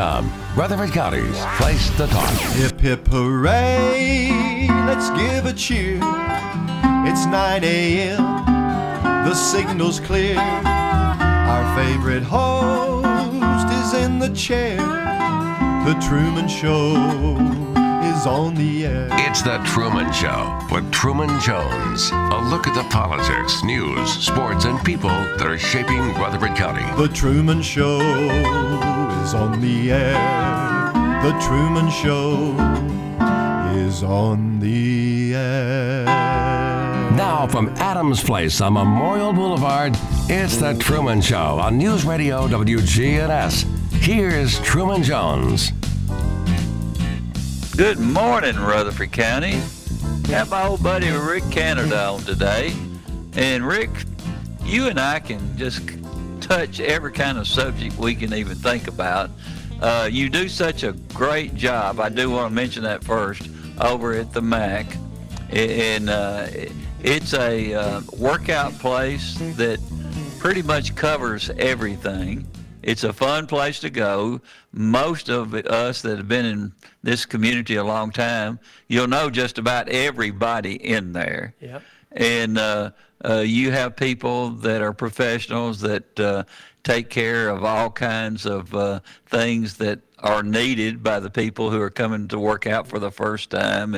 Rutherford County's Place to Talk. Hip hip hooray, let's give a cheer. It's 9 a.m., the signal's clear. Our favorite host is in the chair. The Truman Show is on the air. It's The Truman Show with Truman Jones. A look at the politics, news, sports, and people that are shaping Rutherford County. The Truman Show on the air. The Truman Show is on the air. Now from Adams Place on Memorial Boulevard, it's The Truman Show on News Radio WGNS. Here's Truman Jones. Good morning, Rutherford County. Got my old buddy Rick Canerdale today. And Rick, you and I can just touch every kind of subject we can even think about. You do such a great job. I do want to mention that first over at the MAC, and it's a workout place that pretty much covers everything. It's a fun place to go. Most of us that have been in this community a long time, you'll know just about everybody in there. Yep. And you have people that are professionals that take care of all kinds of things that are needed by the people who are coming to work out for the first time,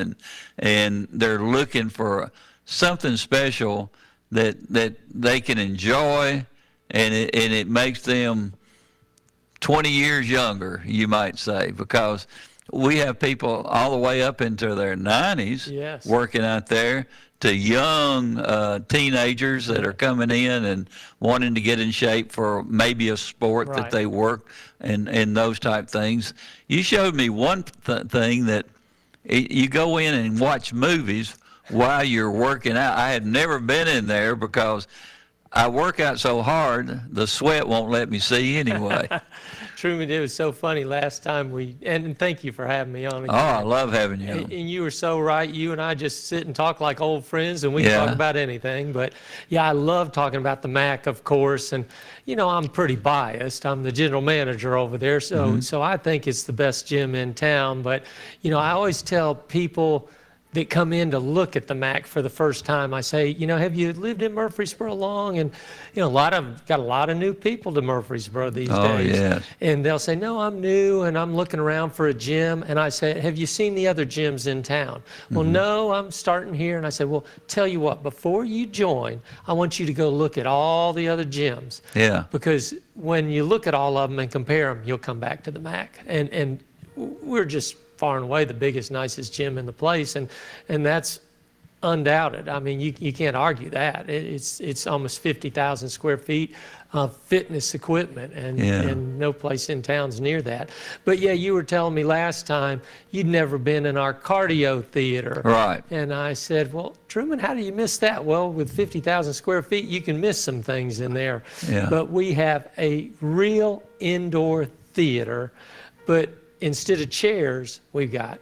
and they're looking for something special that they can enjoy, and it makes them 20 years younger, you might say, because we have people all the way up into their 90s. Yes. Working out there, to young teenagers that are coming in and wanting to get in shape for maybe a sport. Right. That they work and those type things. You showed me one thing that you go in and watch movies while you're working out. I had never been in there because I work out so hard, the sweat won't let me see anyway. Truman, it was so funny last time and thank you for having me on again. Oh, I love having you on. And you were so right. You and I just sit and talk like old friends, and we can talk about anything. But yeah, I love talking about the MAC, of course. And you know, I'm pretty biased. I'm the general manager over there, so mm-hmm. so I think it's the best gym in town. But you know, I always tell people that come in to look at the MAC for the first time, I say, you know, have you lived in Murfreesboro long? And, you know, got a lot of new people to Murfreesboro these days. Yeah. And they'll say, no, I'm new and I'm looking around for a gym. And I say, have you seen the other gyms in town? Mm-hmm. Well, no, I'm starting here. And I say, well, tell you what, before you join, I want you to go look at all the other gyms. Yeah. Because when you look at all of them and compare them, you'll come back to the MAC. And we're just far and away the biggest, nicest gym in the place, and that's undoubted. I mean, you can't argue that. It's almost 50,000 square feet of fitness equipment, and no place in town's near that. But yeah, you were telling me last time you'd never been in our cardio theater. Right. And I said, well, Truman, how do you miss that? Well, with 50,000 square feet, you can miss some things in there. Yeah. But we have a real indoor theater, but instead of chairs, we've got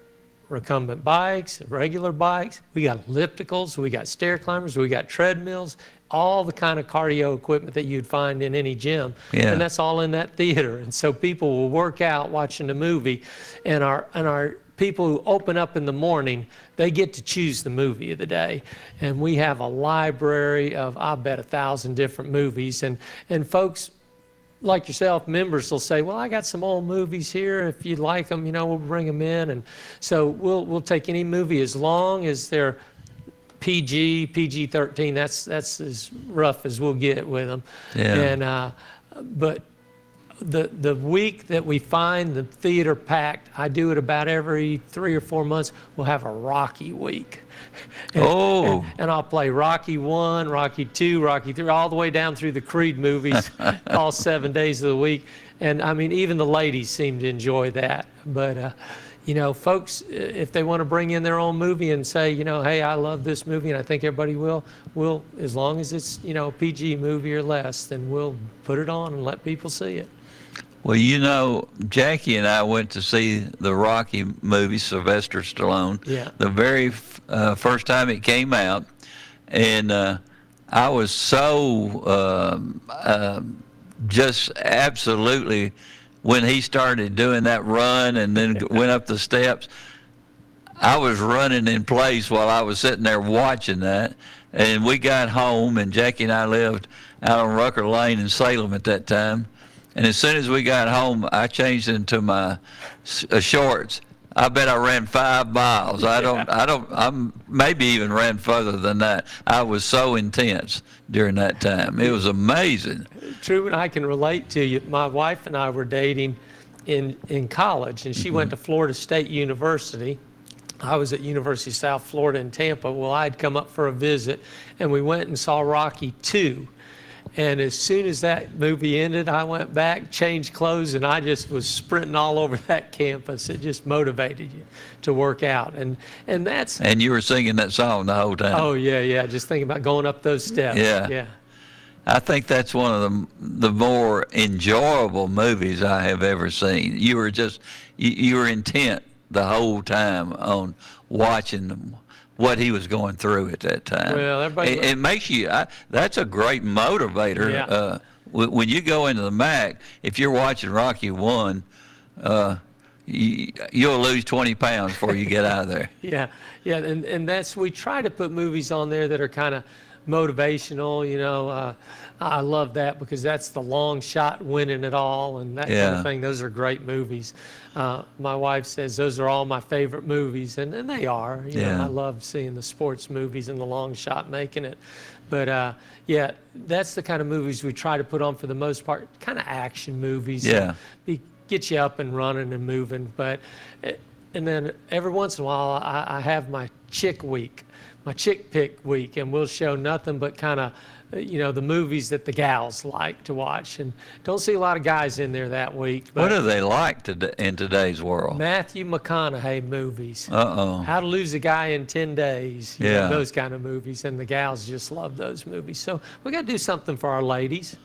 recumbent bikes, regular bikes, we got ellipticals, we got stair climbers, we got treadmills, all the kind of cardio equipment that you'd find in any gym. Yeah. And that's all in that theater. And so people will work out watching the movie, and our people who open up in the morning, they get to choose the movie of the day. And we have a library of, I bet, 1,000 different movies, and folks like yourself, members will say, well, I got some old movies here. If you like them, you know, we'll bring them in. And so we'll take any movie as long as they're PG-13. That's as rough as we'll get with them. Yeah. And but the week that we find the theater packed, I do it about every 3 or 4 months, we'll have a Rocky week. And I'll play Rocky 1, Rocky 2, Rocky 3, all the way down through the Creed movies, all 7 days of the week. And I mean, even the ladies seem to enjoy that. But, you know, folks, if they want to bring in their own movie and say, you know, hey, I love this movie and I think everybody will, as long as it's, you know, a PG movie or less, then we'll put it on and let people see it. Well, you know, Jackie and I went to see the Rocky movie, Sylvester Stallone, the very first time it came out, and I was so just absolutely when he started doing that run and then went up the steps, I was running in place while I was sitting there watching that. And we got home, and Jackie and I lived out on Rucker Lane in Salem at that time. And as soon as we got home, I changed into my shorts. I bet I ran 5 miles. I maybe even ran further than that. I was so intense during that time. It was amazing. Truman, I can relate to you. My wife and I were dating in college, and she went to Florida State University. I was at University of South Florida in Tampa. Well, I had come up for a visit, and we went and saw Rocky 2. And as soon as that movie ended, I went back, changed clothes, and I just was sprinting all over that campus. It just motivated you to work out. And that's... And you were singing that song the whole time. Oh, yeah, yeah. Just thinking about going up those steps. Yeah. I think that's one of the more enjoyable movies I have ever seen. You were just... You were intent the whole time on watching them, what he was going through at that time. Well, everybody... It makes you... that's a great motivator. Yeah. When you go into the MAC, if you're watching Rocky 1, you'll lose 20 pounds before you get out of there. Yeah, and that's... We try to put movies on there that are kind of motivational, you know. I love that because that's the long shot winning it all and that kind of thing. Those are great movies. My wife says those are all my favorite movies, and they are. You know, I love seeing the sports movies and the long shot making it. But, that's the kind of movies we try to put on for the most part, kind of action movies. Yeah. Get you up and running and moving. And then every once in a while, I have my chick pick week, and we'll show nothing but kind of, you know, the movies that the gals like to watch, and don't see a lot of guys in there that week. But what do they like in today's world? Matthew McConaughey movies. How to Lose a Guy in 10 Days. You know, those kind of movies, and the gals just love those movies. So we got to do something for our ladies.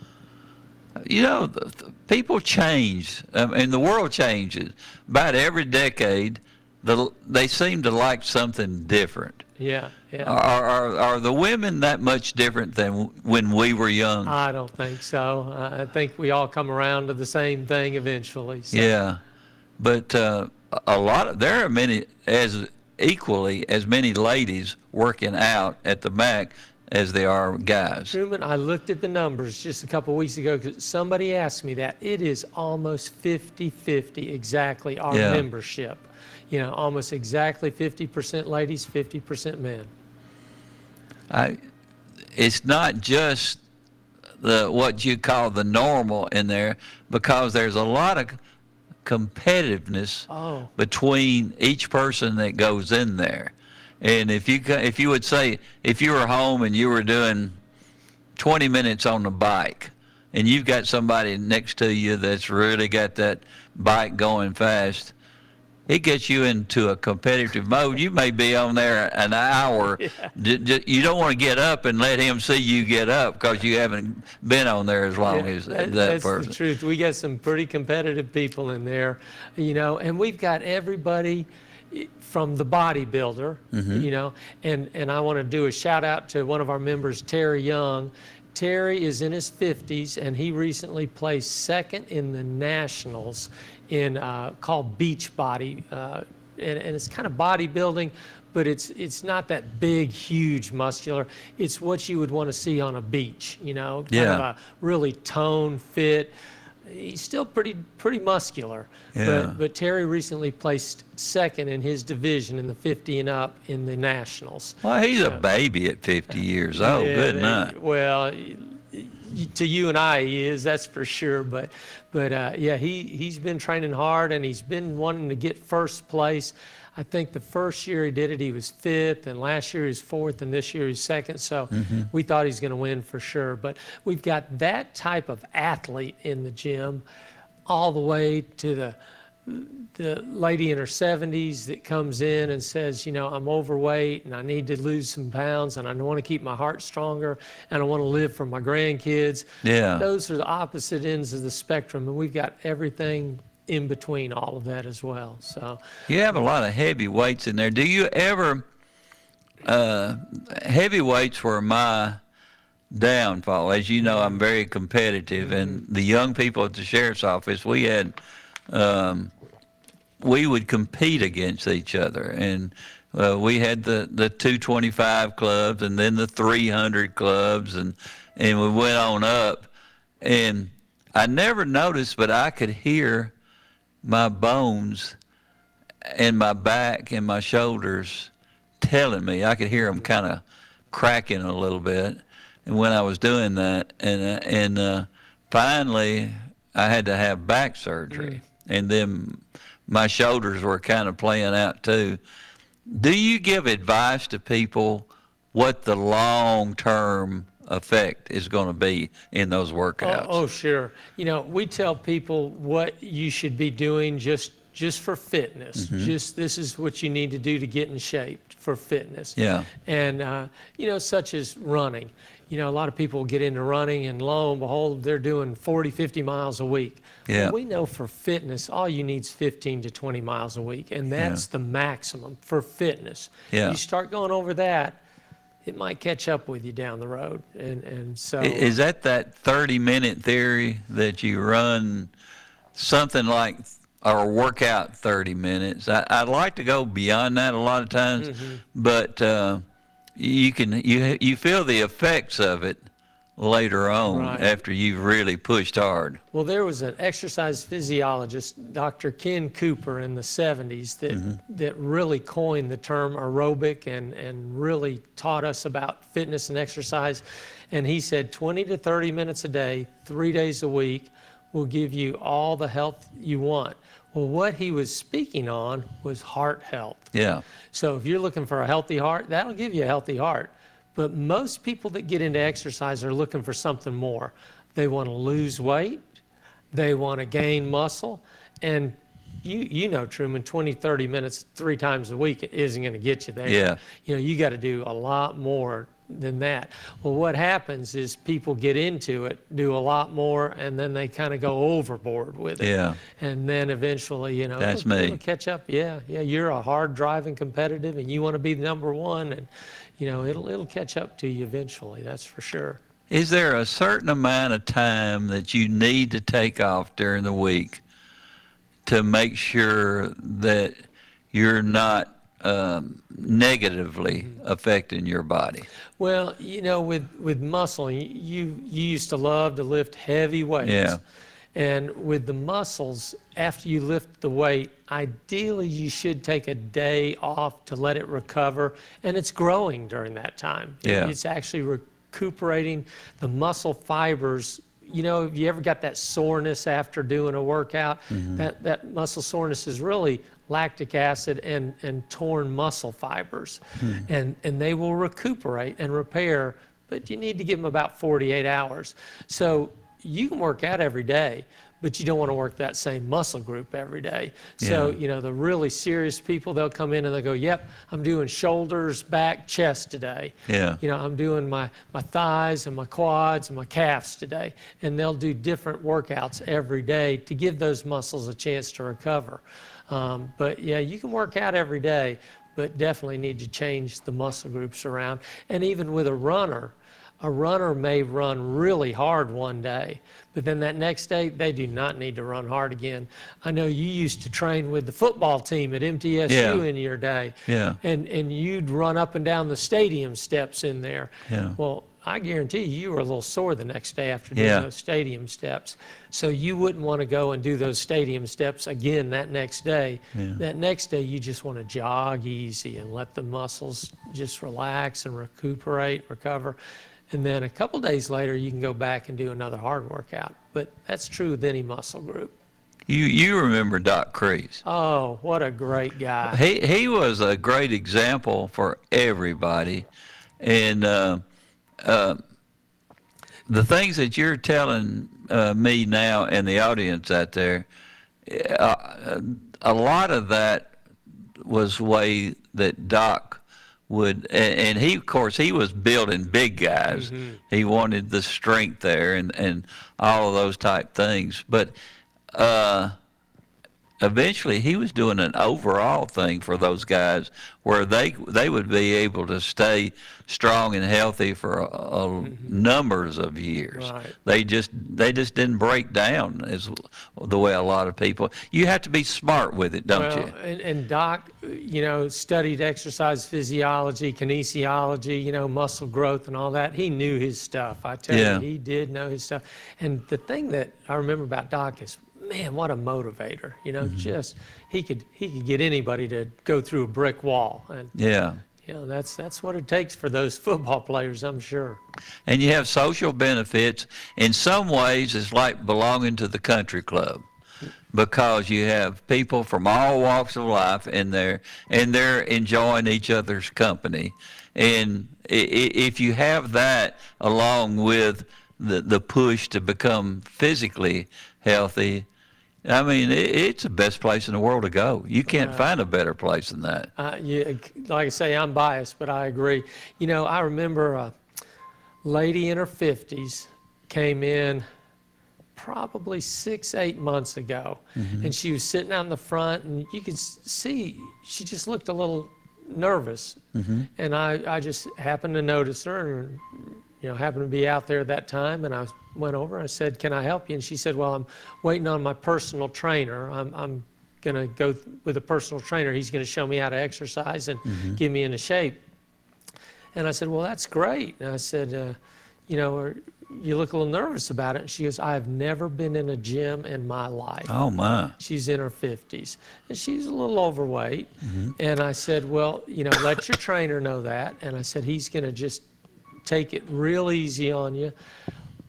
You know, people change, and the world changes. About every decade, they seem to like something different. Yeah. Are the women that much different than when we were young? I don't think so. I think we all come around to the same thing eventually. So. Yeah, but there are many, as equally as many ladies working out at the MAC as there are guys. Truman, I looked at the numbers just a couple of weeks ago because somebody asked me that. It is almost 50-50 exactly our membership. You know, almost exactly 50% ladies, 50% men. It's not just what you call the normal in there, because there's a lot of competitiveness between each person that goes in there. And if you would say, if you were home and you were doing 20 minutes on the bike, and you've got somebody next to you that's really got that bike going fast, it gets you into a competitive mode. You may be on there an hour. Yeah. You don't want to get up and let him see you get up because you haven't been on there as long as that person. That's the truth. We got some pretty competitive people in there, you know, and we've got everybody from the bodybuilder, you know, and I want to do a shout out to one of our members, Terry Young. Terry is in his 50s, and he recently placed second in the nationals in called Beachbody, and it's kind of bodybuilding, but it's not that big, huge, muscular. It's what you would want to see on a beach, you know, kind of a really toned, fit. He's still pretty muscular, but Terry recently placed second in his division in the 50 and up in the nationals. Well, he's a baby at 50 years old, good night. Well, to you and I, he is, that's for sure. But he's been training hard, and he's been wanting to get first place. I think the first year he did it, he was fifth, and last year he was fourth, and this year he's second. So we thought he's going to win for sure. But we've got that type of athlete in the gym, all the way to the lady in her 70s that comes in and says, you know, I'm overweight and I need to lose some pounds and I want to keep my heart stronger and I want to live for my grandkids. Yeah. Those are the opposite ends of the spectrum, and we've got everything in between all of that as well. So you have a lot of heavyweights in there. Do you ever heavyweights were my downfall. As you know, I'm very competitive, and the young people at the sheriff's office, we had, we would compete against each other, and we had the 225 clubs and then the 300 clubs, and we went on up, and I never noticed, but I could hear my bones and my back and my shoulders telling me. I could hear them kind of cracking a little bit, and when I was doing that, and finally I had to have back surgery, and then my shoulders were kind of playing out too. Do you give advice to people what the long-term effect is going to be in those workouts? Oh, sure. You know, we tell people what you should be doing just for fitness. Just this is what you need to do to get in shape for fitness. Yeah. And, you know, such as running. You know, a lot of people get into running, and lo and behold, they're doing 40, 50 miles a week. Yeah. Well, we know for fitness, all you need is 15 to 20 miles a week, and that's the maximum for fitness. Yeah. You start going over that, it might catch up with you down the road. And so... Is that 30-minute theory that you run something like... or work out 30 minutes. I'd like to go beyond that a lot of times, but you feel the effects of it later on after you've really pushed hard. Well, there was an exercise physiologist, Dr. Ken Cooper, in the 70s that really coined the term aerobic and really taught us about fitness and exercise. And he said 20 to 30 minutes a day, 3 days a week, will give you all the health you want. Well, what he was speaking on was heart health. Yeah. So if you're looking for a healthy heart, that'll give you a healthy heart. But most people that get into exercise are looking for something more. They want to lose weight. They want to gain muscle. And you know, Truman, 20, 30 minutes, 3 times a week isn't going to get you there. Yeah. You know, you got to do a lot more than that. Well, what happens is people get into it, do a lot more, and then they kind of go overboard with it. Yeah. And then eventually, you know, that's me. Catch up. Yeah. You're a hard driving competitive, and you want to be number one, and you know it'll catch up to you eventually. That's for sure. Is there a certain amount of time that you need to take off during the week to make sure that you're not negatively affecting your body? Well, you know, with muscle, you used to love to lift heavy weights. Yeah. And with the muscles, after you lift the weight, ideally you should take a day off to let it recover, and it's growing during that time. Yeah. It's actually recuperating the muscle fibers. You know, if you ever got that soreness after doing a workout, that muscle soreness is really lactic acid and torn muscle fibers. And they will recuperate and repair, but you need to give them about 48 hours. So you can work out every day, but you don't want to work that same muscle group every day. So, you know, the really serious people, they'll come in and they'll go, yep, I'm doing shoulders, back, chest today. Yeah. You know, I'm doing my thighs and my quads and my calves today. And they'll do different workouts every day to give those muscles a chance to recover. But yeah, you can work out every day, but definitely need to change the muscle groups around. And even with a runner may run really hard one day, but then that next day, they do not need to run hard again. I know you used to train with the football team at MTSU in your day, and you'd run up and down the stadium steps in there. Yeah. Well, I guarantee you were a little sore the next day after doing those stadium steps. So you wouldn't want to go and do those stadium steps again that next day. Yeah. That next day, you just want to jog easy and let the muscles just relax and recuperate, recover. And then a couple days later, you can go back and do another hard workout. But that's true with any muscle group. You remember Doc Kreese. Oh, what a great guy. He was a great example for everybody. And the things that you're telling me now and the audience out there, a lot of that was the way that Doc would, and he, of course, he was building big guys. He wanted the strength there and all of those type things. But eventually he was doing an overall thing for those guys where they would be able to stay strong and healthy for numbers of years. Right. They just didn't break down as the way a lot of people. You have to be smart with it, don't you? And Doc, studied exercise physiology, kinesiology, muscle growth and all that. He knew his stuff. I tell you, he did know his stuff. And the thing that I remember about Doc is, man, what a motivator, just he could get anybody to go through a brick wall. And that's what it takes for those football players, I'm sure. And you have social benefits. In some ways, it's like belonging to the country club, because you have people from all walks of life in there, and they're enjoying each other's company. And if you have that along with the push to become physically healthy, I mean, it's the best place in the world to go. You can't find a better place than that. Like I say, I'm biased, but I agree. I remember a lady in her 50s came in probably 6-8 months ago, and she was sitting out in the front, and you could see she just looked a little nervous. And I just happened to notice her, and happened to be out there at that time, and I went over and I said, "Can I help you?" And she said, "Well, I'm waiting on my personal trainer. I'm going to go with a personal trainer. He's going to show me how to exercise and get me into shape." And I said, "Well, that's great." And I said, "You look a little nervous about it." And she goes, "I've never been in a gym in my life." Oh, my. She's in her 50s, and she's a little overweight. And I said, "Well, let your trainer know that." And I said, "He's going to just take it real easy on you."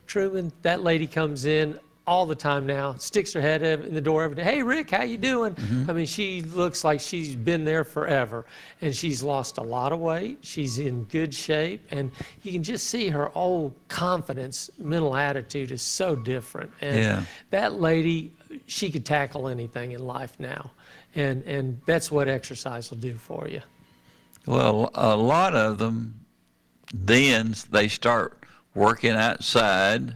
Truman, that lady comes in all the time now, sticks her head in the door every day. "Hey, Rick, how you doing?" I mean, she looks like she's been there forever, and she's lost a lot of weight. She's in good shape, and you can just see her old confidence, mental attitude is so different. And that lady, she could tackle anything in life now, and that's what exercise will do for you. Well, a lot of them, then they start working outside.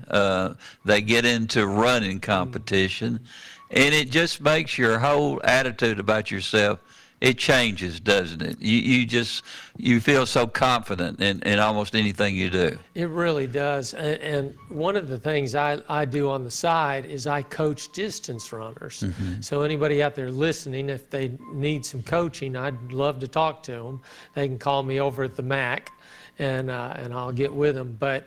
They get into running competition, and it just makes your whole attitude about yourself. It changes, doesn't it? You feel so confident in almost anything you do. It really does. And one of the things I do on the side is I coach distance runners. So anybody out there listening, if they need some coaching, I'd love to talk to them. They can call me over at the MAC. And I'll get with them. But,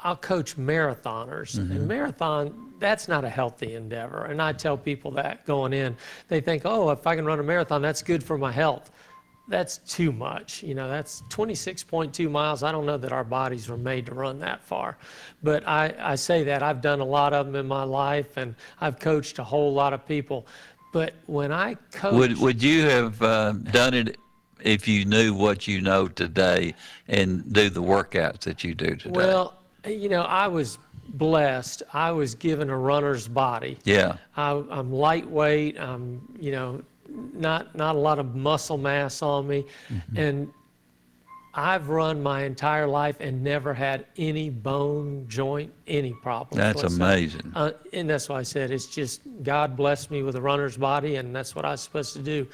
I'll coach marathoners. And marathon, that's not a healthy endeavor. And I tell people that going in. They think, oh, if I can run a marathon, that's good for my health. That's too much. That's 26.2 miles. I don't know that our bodies were made to run that far. But I say that. I've done a lot of them in my life, and I've coached a whole lot of people. But when I coach... Would you have done it if you knew what you know today and do the workouts that you do today? Well, I was blessed. I was given a runner's body. Yeah. I'm lightweight. I'm, not a lot of muscle mass on me. And I've run my entire life and never had any bone, joint, any problems. That's amazing. And that's why I said it's just God blessed me with a runner's body, and that's what I was supposed to do.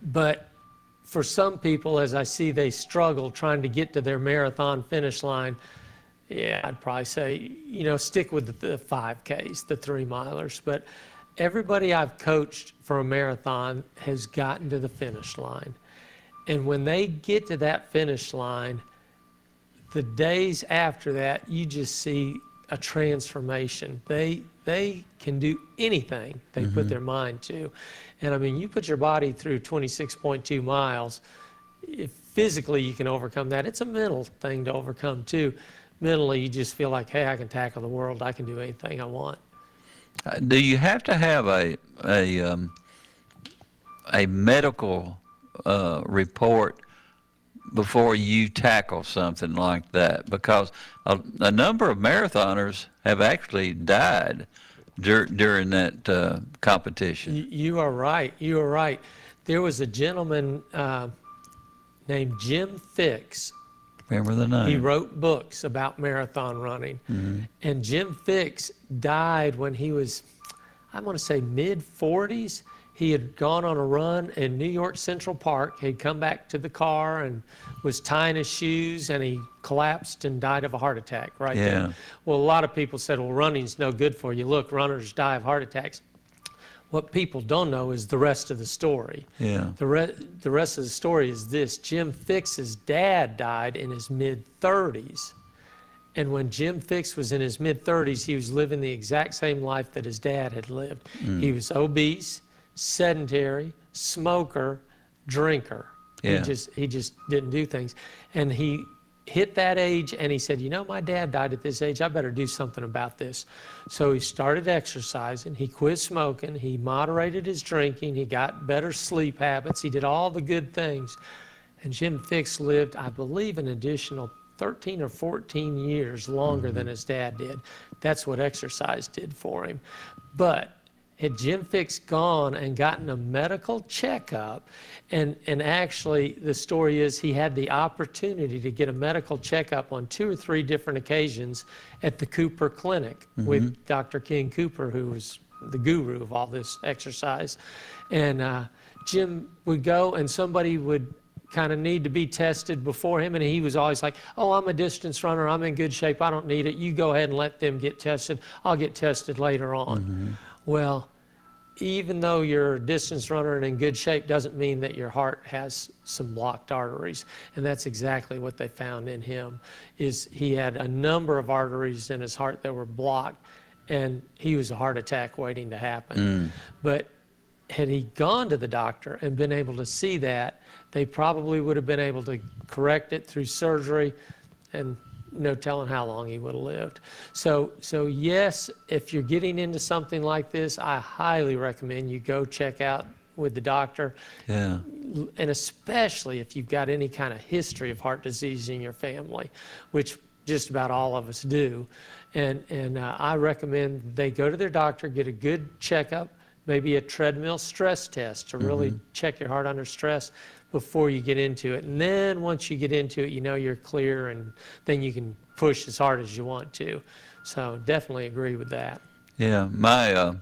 But for some people, as I see they struggle trying to get to their marathon finish line, I'd probably say, stick with the 5Ks, the 3-milers. But everybody I've coached for a marathon has gotten to the finish line. And when they get to that finish line, the days after that, you just see a transformation. They can do anything they put their mind to. And I mean, you put your body through 26.2 miles, if physically you can overcome that, it's a mental thing to overcome too. Mentally, you just feel like, hey, I can tackle the world. I can do anything I want. Do you have to have a medical report before you tackle something like that? Because a number of marathoners have actually died during that competition. You are right. You are right. There was a gentleman named Jim Fixx. Remember the name? He wrote books about marathon running. And Jim Fixx died when he was, I want to say mid-40s. He had gone on a run in New York Central Park. He'd come back to the car and was tying his shoes, and he collapsed and died of a heart attack right there. Well, a lot of people said, well, running's no good for you. Look, runners die of heart attacks. What people don't know is the rest of the story. Yeah. The rest of the story is this. Jim Fixx's dad died in his mid-30s. And when Jim Fixx was in his mid-30s, he was living the exact same life that his dad had lived. Mm. He was obese, sedentary, smoker, drinker. Yeah. He just didn't do things. And he hit that age and he said, you know, my dad died at this age, I better do something about this. So he started exercising, he quit smoking, he moderated his drinking, he got better sleep habits, he did all the good things. And Jim Fixx lived, I believe, an additional 13 or 14 years longer than his dad did. That's what exercise did for him. But had Jim Fixx gone and gotten a medical checkup, and actually the story is he had the opportunity to get a medical checkup on 2 or 3 different occasions at the Cooper Clinic with Dr. Ken Cooper, who was the guru of all this exercise. And Jim would go and somebody would kind of need to be tested before him, and he was always like, oh, I'm a distance runner, I'm in good shape, I don't need it, you go ahead and let them get tested, I'll get tested later on. Well, even though you're a distance runner and in good shape doesn't mean that your heart has some blocked arteries. And that's exactly what they found in him, is he had a number of arteries in his heart that were blocked, and he was a heart attack waiting to happen. But had he gone to the doctor and been able to see that, they probably would have been able to correct it through surgery, and no telling how long he would have lived. So yes, if you're getting into something like this, I highly recommend you go check out with the doctor. Yeah. And especially if you've got any kind of history of heart disease in your family, which just about all of us do. And I recommend they go to their doctor, get a good checkup, maybe a treadmill stress test to really check your heart under stress before you get into it. And then once you get into it, you know you're clear, and then you can push as hard as you want to. So definitely agree with that. Yeah, my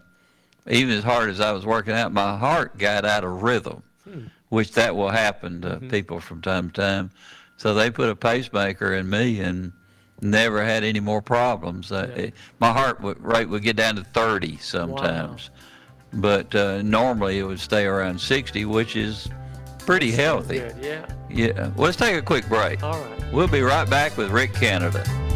even as hard as I was working out, my heart got out of rhythm, which that will happen to people from time to time. So they put a pacemaker in me and never had any more problems. My heart rate would get down to 30 sometimes. Wow. But normally it would stay around 60, which is pretty healthy. Good, yeah. Well, let's take a quick break. All right. We'll be right back with Rick Canerdale.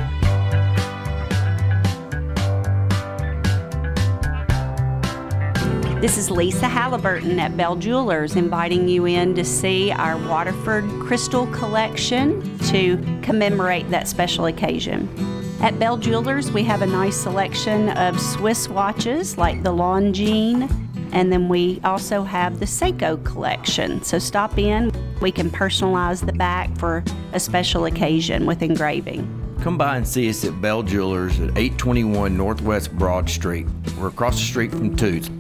This is Lisa Halliburton at Bell Jewelers, inviting you in to see our Waterford crystal collection to commemorate that special occasion. At Bell Jewelers, we have a nice selection of Swiss watches like the Longines, and then we also have the Seiko collection. So stop in. We can personalize the back for a special occasion with engraving. Come by and see us at Bell Jewelers at 821 Northwest Broad Street. We're across the street from Toots.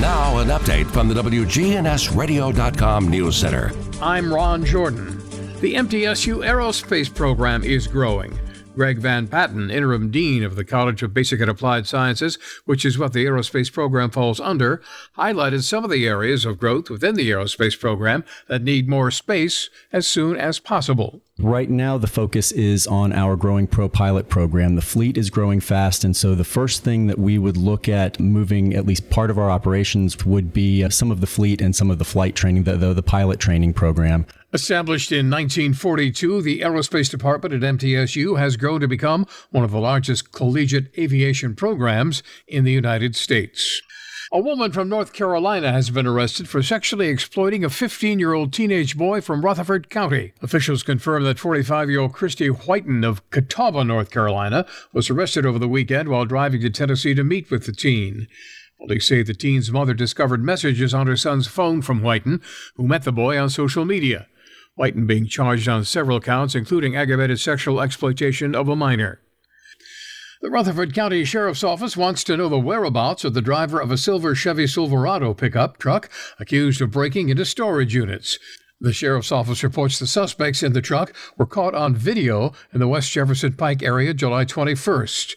Now an update from the WGNSradio.com News Center. I'm Ron Jordan. The MTSU Aerospace program is growing. Greg Van Patten, interim dean of the College of Basic and Applied Sciences, which is what the aerospace program falls under, highlighted some of the areas of growth within the aerospace program that need more space as soon as possible. Right now, the focus is on our growing ProPilot program. The fleet is growing fast, and so the first thing that we would look at moving at least part of our operations would be some of the fleet and some of the flight training, though the pilot training program. Established in 1942, the Aerospace Department at MTSU has grown to become one of the largest collegiate aviation programs in the United States. A woman from North Carolina has been arrested for sexually exploiting a 15-year-old teenage boy from Rutherford County. Officials confirm that 45-year-old Christy Whiten of Catawba, North Carolina, was arrested over the weekend while driving to Tennessee to meet with the teen. Police say the teen's mother discovered messages on her son's phone from Whiten, who met the boy on social media. Whiten being charged on several counts, including aggravated sexual exploitation of a minor. The Rutherford County Sheriff's Office wants to know the whereabouts of the driver of a silver Chevy Silverado pickup truck accused of breaking into storage units. The Sheriff's Office reports the suspects in the truck were caught on video in the West Jefferson Pike area July 21st.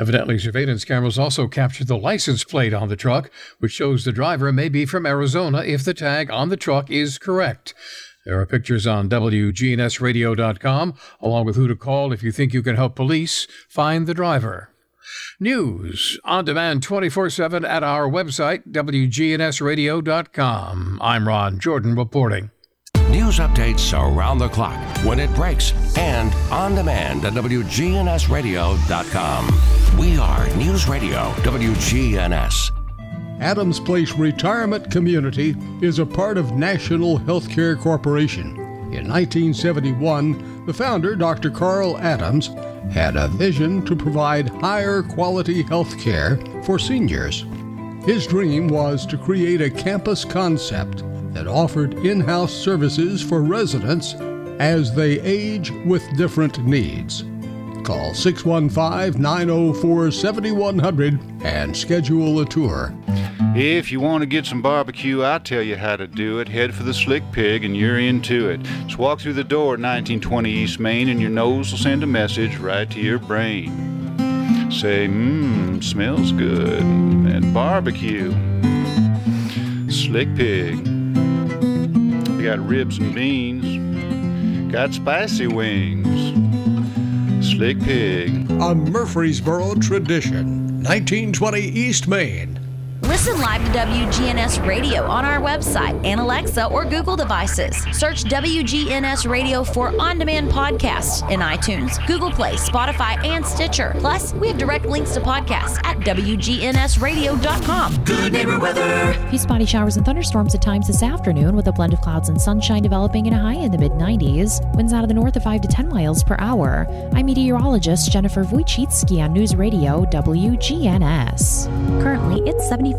Evidently, surveillance cameras also captured the license plate on the truck, which shows the driver may be from Arizona if the tag on the truck is correct. There are pictures on WGNSradio.com, along with who to call if you think you can help police find the driver. News on demand 24/7 at our website, WGNSradio.com. I'm Ron Jordan reporting. News updates around the clock, when it breaks, and on demand at WGNSradio.com. We are News Radio WGNS. Adams Place Retirement Community is a part of National Healthcare Corporation. In 1971, the founder, Dr. Carl Adams, had a vision to provide higher quality healthcare for seniors. His dream was to create a campus concept that offered in-house services for residents as they age with different needs. Call 615-904-7100 and schedule a tour. If you want to get some barbecue, I tell you how to do it. Head for the Slick Pig and you're into it. Just walk through the door at 1920 East Main and your nose will send a message right to your brain. Say, smells good, and barbecue. Slick Pig. We got ribs and beans. Got spicy wings. Slick Pig. A Murfreesboro tradition. 1920 East Main. Listen live to WGNS Radio on our website and Alexa or Google devices. Search WGNS Radio for on-demand podcasts in iTunes, Google Play, Spotify, and Stitcher. Plus, we have direct links to podcasts at WGNSradio.com. Good neighbor weather. A few spotty showers and thunderstorms at times this afternoon with a blend of clouds and sunshine developing in a high in the mid-90s. Winds out of the north of 5 to 10 miles per hour. I'm meteorologist Jennifer Wojcicki on News Radio WGNS. Currently, it's 75.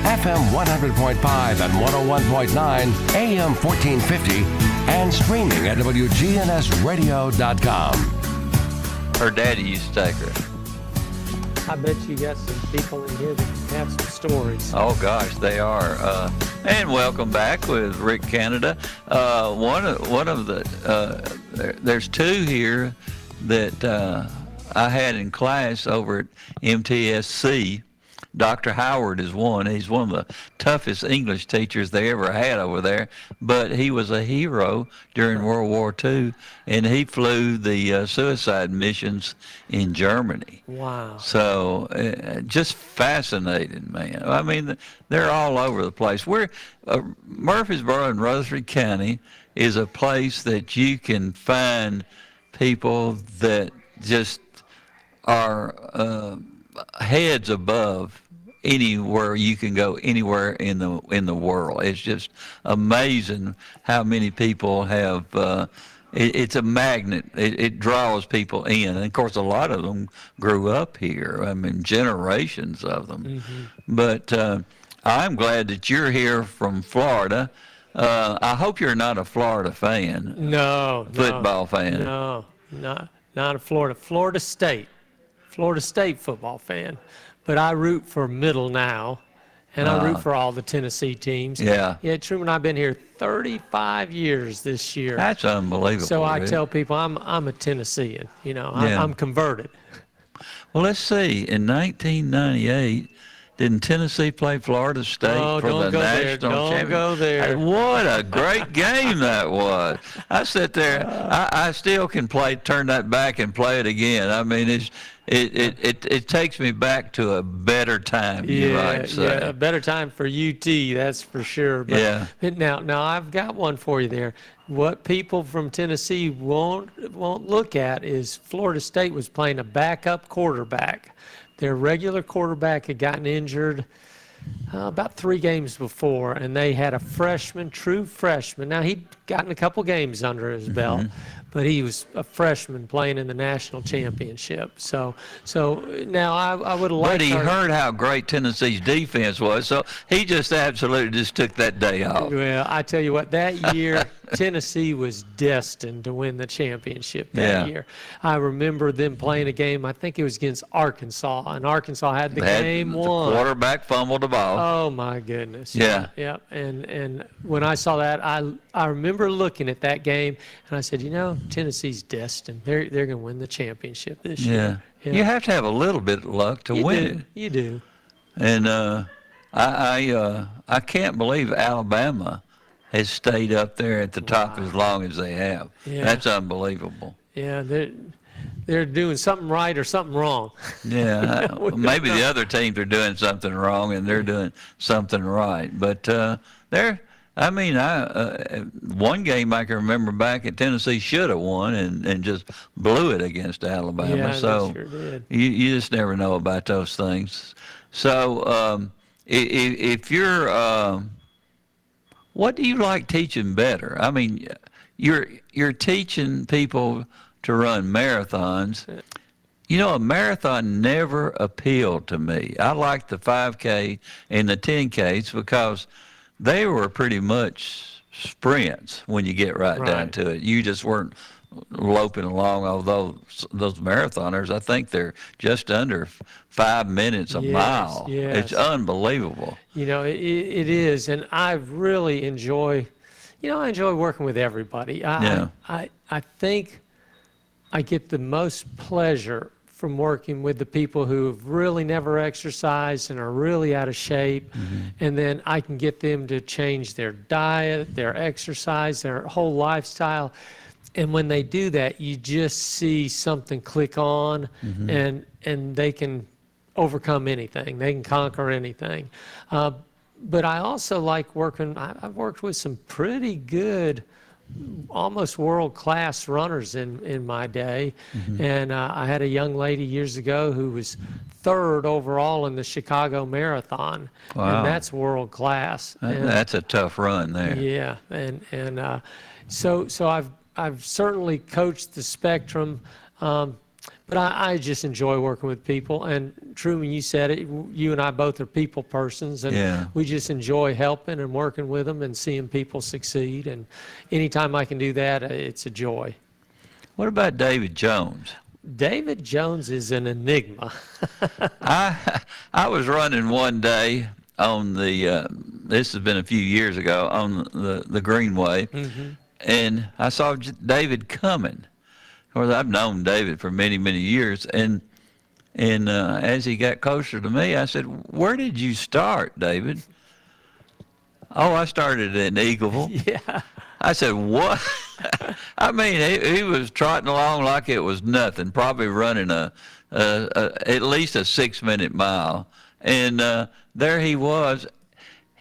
FM 100.5 and 101.9, AM 1450, and streaming at WGNSradio.com. Her daddy used to take her. I bet you got some people in here that have some stories. Oh, gosh, they are. And welcome back with Rick Canada. There's two here that I had in class over at MTSU. Dr. Howard is one. He's one of the toughest English teachers they ever had over there, but he was a hero during World War II, and he flew the suicide missions in Germany. Wow. So just fascinating, man. I mean, they're all over the place. Murfreesboro and Rutherford County is a place that you can find people that just are heads above anywhere you can go, anywhere in the world. It's just amazing how many people have. It's a magnet. It draws people in, and of course, a lot of them grew up here. I mean, generations of them. Mm-hmm. But I'm glad that you're here from Florida. I hope you're not a Florida fan. No, football fan. No, not a Florida. Florida State football fan, but I root for Middle now, and I root for all the Tennessee teams. Yeah. Yeah, Truman, I've been here 35 years this year. That's unbelievable. So I tell people I'm a Tennessean, I'm converted. Well, let's see. In 1998, Didn't Tennessee play Florida State for the national championship? Don't go there. What a great game that was. I sit there. I still can turn that back and play it again. I mean, it takes me back to a better time, you might say. Yeah, a better time for UT, that's for sure. But now, I've got one for you there. What people from Tennessee won't look at is Florida State was playing a backup quarterback. Their regular quarterback had gotten injured about 3 games before, and they had a true freshman. Now, he'd gotten a couple games under his belt, but he was a freshman playing in the national championship. So now I would like. But he heard how great Tennessee's defense was, so he just absolutely took that day off. Well, I tell you what, that year – Tennessee was destined to win the championship that year. I remember them playing a game, I think it was against Arkansas, and Arkansas had the game won. The quarterback fumbled the ball. Oh, my goodness. Yeah. And when I saw that, I remember looking at that game, and I said, Tennessee's destined. They're going to win the championship this year. Yeah. You have to have a little bit of luck to win it. You do. And I can't believe Alabama has stayed up there at the top as long as they have. Yeah. That's unbelievable. Yeah, they're doing something right or something wrong. Yeah, maybe the other teams are doing something wrong and they're doing something right. But one game I can remember back at Tennessee should have won and just blew it against Alabama. Yeah, so sure did. You just never know about those things. So if you're what do you like teaching better? I mean, you're teaching people to run marathons. A marathon never appealed to me. I liked the 5K and the 10Ks because they were pretty much sprints when you get right down to it. You just weren't loping along, although those marathoners, I think they're just under 5 minutes a mile. Yes. It's unbelievable. It is, and I really enjoy, I enjoy working with everybody. I think I get the most pleasure from working with the people who have really never exercised and are really out of shape, and then I can get them to change their diet, their exercise, their whole lifestyle. And when they do that, you just see something click on, and they can overcome anything. They can conquer anything. But I also like working. I've worked with some pretty good, almost world-class runners in my day. And I had a young lady years ago who was 3rd overall in the Chicago Marathon. Wow. And that's world-class. That's a tough run there. Yeah. So I've certainly coached the spectrum, but I just enjoy working with people. And Truman, you said it, you and I both are people persons, and we just enjoy helping and working with them and seeing people succeed. And anytime I can do that, it's a joy. What about David Jones? David Jones is an enigma. I was running one day on the, this has been a few years ago, on the Greenway. And I saw David coming. Of course, I've known David for many, many years. And as he got closer to me, I said, "Where did you start, David?" "Oh, I started in Eagleville." Yeah. I said, "What?" I mean, he was trotting along like it was nothing, probably running at least a 6-minute mile. And there he was.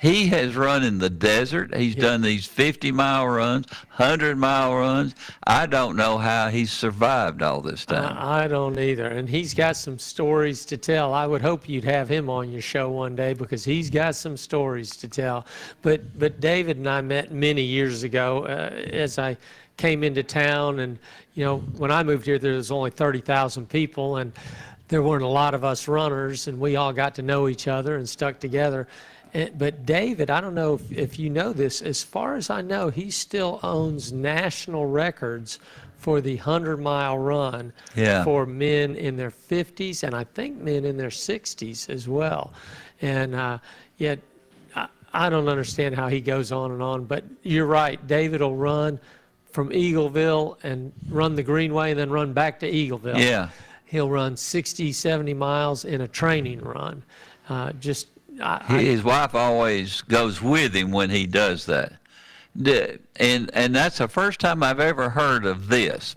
He has run in the desert. He's done these 50-mile runs, 100-mile runs. I don't know how he's survived all this time. I don't either. And he's got some stories to tell. I would hope you'd have him on your show one day because he's got some stories to tell. But David and I met many years ago as I came into town. And, when I moved here, there was only 30,000 people, and there weren't a lot of us runners, and we all got to know each other and stuck together. But David, I don't know if you know this, as far as I know, he still owns national records for the 100-mile run for men in their 50s, and I think men in their 60s as well. And yet I don't understand how he goes on and on, but you're right. David will run from Eagleville and run the Greenway and then run back to Eagleville. Yeah. He'll run 60, 70 miles in a training run. just. His wife always goes with him when he does that. And that's the first time I've ever heard of this.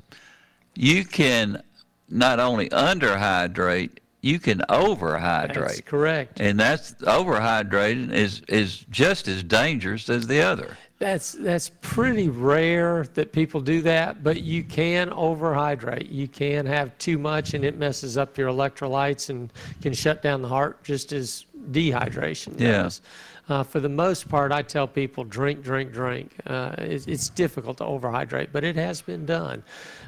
You can not only underhydrate, you can overhydrate. That's correct. And that's overhydrating is just as dangerous as the other. That's pretty rare that people do that, but you can overhydrate. You can have too much, and it messes up your electrolytes and can shut down the heart just as dehydration does. For the most part, I tell people drink. It's difficult to overhydrate, but it has been done.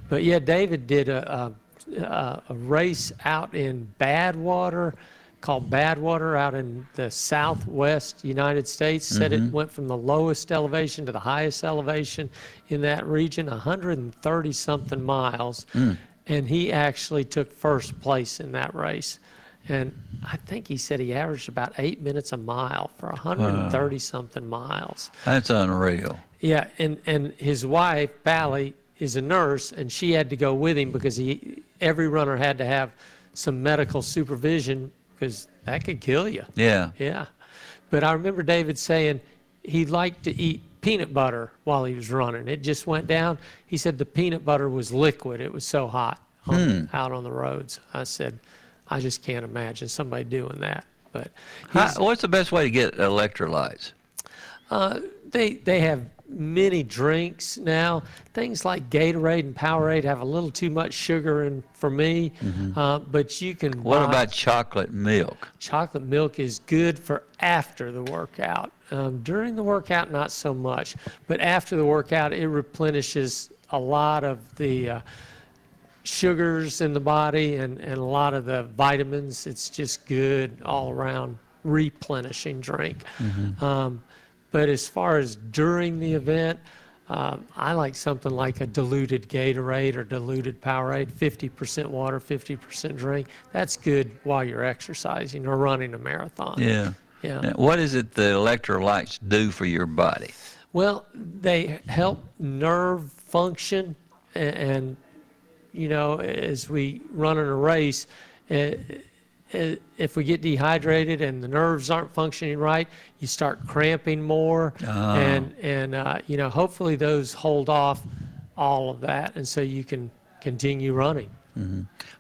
But yeah, David did a race out in Badwater, called Badwater, out in the southwest United States. Said it went from the lowest elevation to the highest elevation in that region, 130 something miles, and he actually took first place in that race. And I think he said he averaged about 8 minutes a mile for 130 something miles. That's unreal. Yeah, and his wife, Pally, is a nurse, and she had to go with him because every runner had to have some medical supervision because that could kill you. Yeah. Yeah. But I remember David saying he liked to eat peanut butter while he was running. It just went down. He said the peanut butter was liquid. It was so hot out on the roads. I said, I just can't imagine somebody doing that. But what's the best way to get electrolytes? They have many drinks now. Things like Gatorade and Powerade have a little too much sugar in for me, but you can What about chocolate milk? Chocolate milk is good for after the workout. During the workout, not so much. But after the workout, it replenishes a lot of the sugars in the body and a lot of the vitamins. It's just good all around replenishing drink. But as far as during the event, I like something like a diluted Gatorade or diluted Powerade, 50% water, 50% drink. That's good while you're exercising or running a marathon. Yeah. Now, what is it the electrolytes do for your body? Well, they help nerve function and you know, as we run in a race, if we get dehydrated and the nerves aren't functioning right, you start cramping more, and you know, hopefully those hold off all of that, and so you can continue running.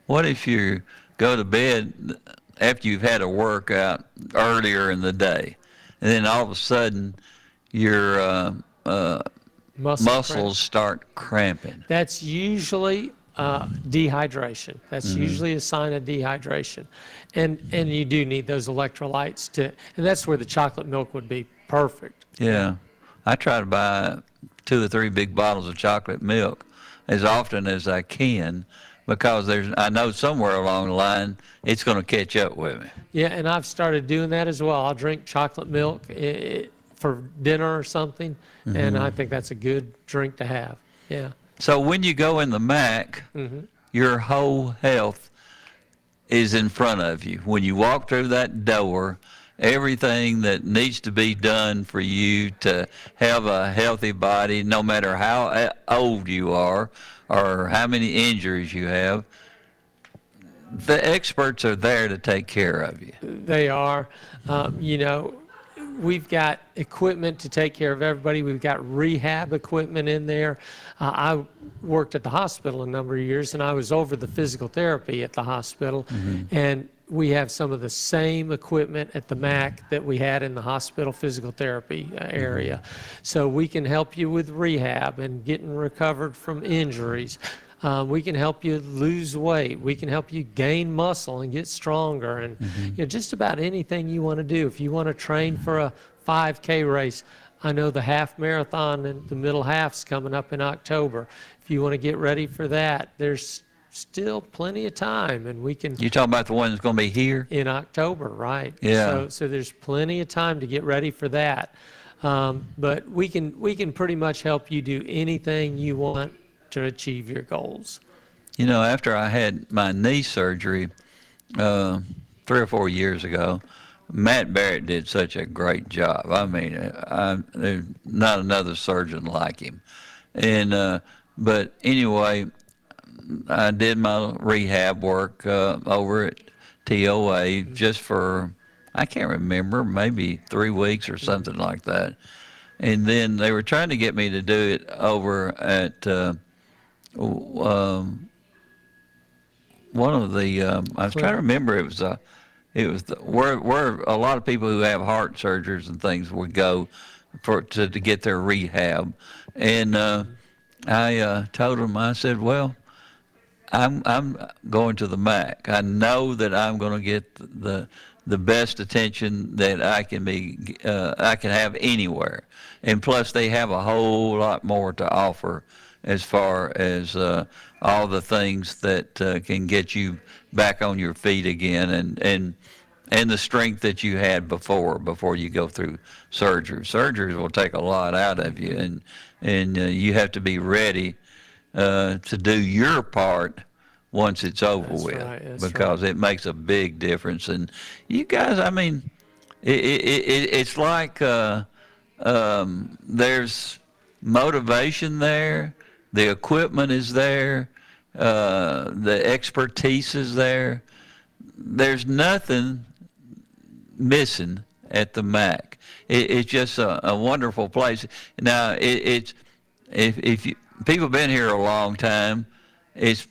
What if you go to bed after you've had a workout earlier in the day, and then all of a sudden your muscles start cramping? That's usually dehydration. That's usually a sign of dehydration, and you do need those electrolytes to, and that's where the chocolate milk would be perfect. Yeah, I try to buy 2 or 3 big bottles of chocolate milk as often as I can, because I know somewhere along the line it's going to catch up with me. Yeah, and I've started doing that as well. I'll drink chocolate milk for dinner or something, and I think that's a good drink to have. Yeah. So when you go in the MAC, your whole health is in front of you. When you walk through that door, everything that needs to be done for you to have a healthy body, no matter how old you are or how many injuries you have, the experts are there to take care of you. They are. You know, we've got equipment to take care of everybody. We've got rehab equipment in there. I worked at the hospital a number of years, and I was over the physical therapy at the hospital. And we have some of the same equipment at the MAC that we had in the hospital physical therapy area. So we can help you with rehab and getting recovered from injuries. We can help you lose weight. We can help you gain muscle and get stronger. And you know, just about anything you want to do. If you want to train for a 5K race, I know the half marathon and the middle half's coming up in October. If you want to get ready for that, there's still plenty of time, and we can. You're talking about the one that's going to be here in October, right? Yeah. So there's plenty of time to get ready for that. But we can pretty much help you do anything you want to achieve your goals. You know, after I had my knee surgery 3 or 4 years ago, Matt Barrett did such a great job. I mean, there's not another surgeon like him. And but anyway, I did my rehab work over at TOA just for I can't remember, maybe 3 weeks or something like that. And then they were trying to get me to do it over at one of the I was trying to remember, it was where a lot of people who have heart surgeries and things would go for to get their rehab. And I told them, I said, well, I'm going to the MAC. I know that I'm going to get the best attention that I can have anywhere, and plus they have a whole lot more to offer as far as all the things that can get you back on your feet again, and the strength that you had before you go through surgery. Surgeries will take a lot out of you, and you have to be ready to do your part once it's over because it makes a big difference. And you guys, I mean, it's like there's motivation there, the equipment is there, the expertise is there. There's nothing missing at the MAC. It's just a wonderful place. Now, it's if people have been here a long time. It's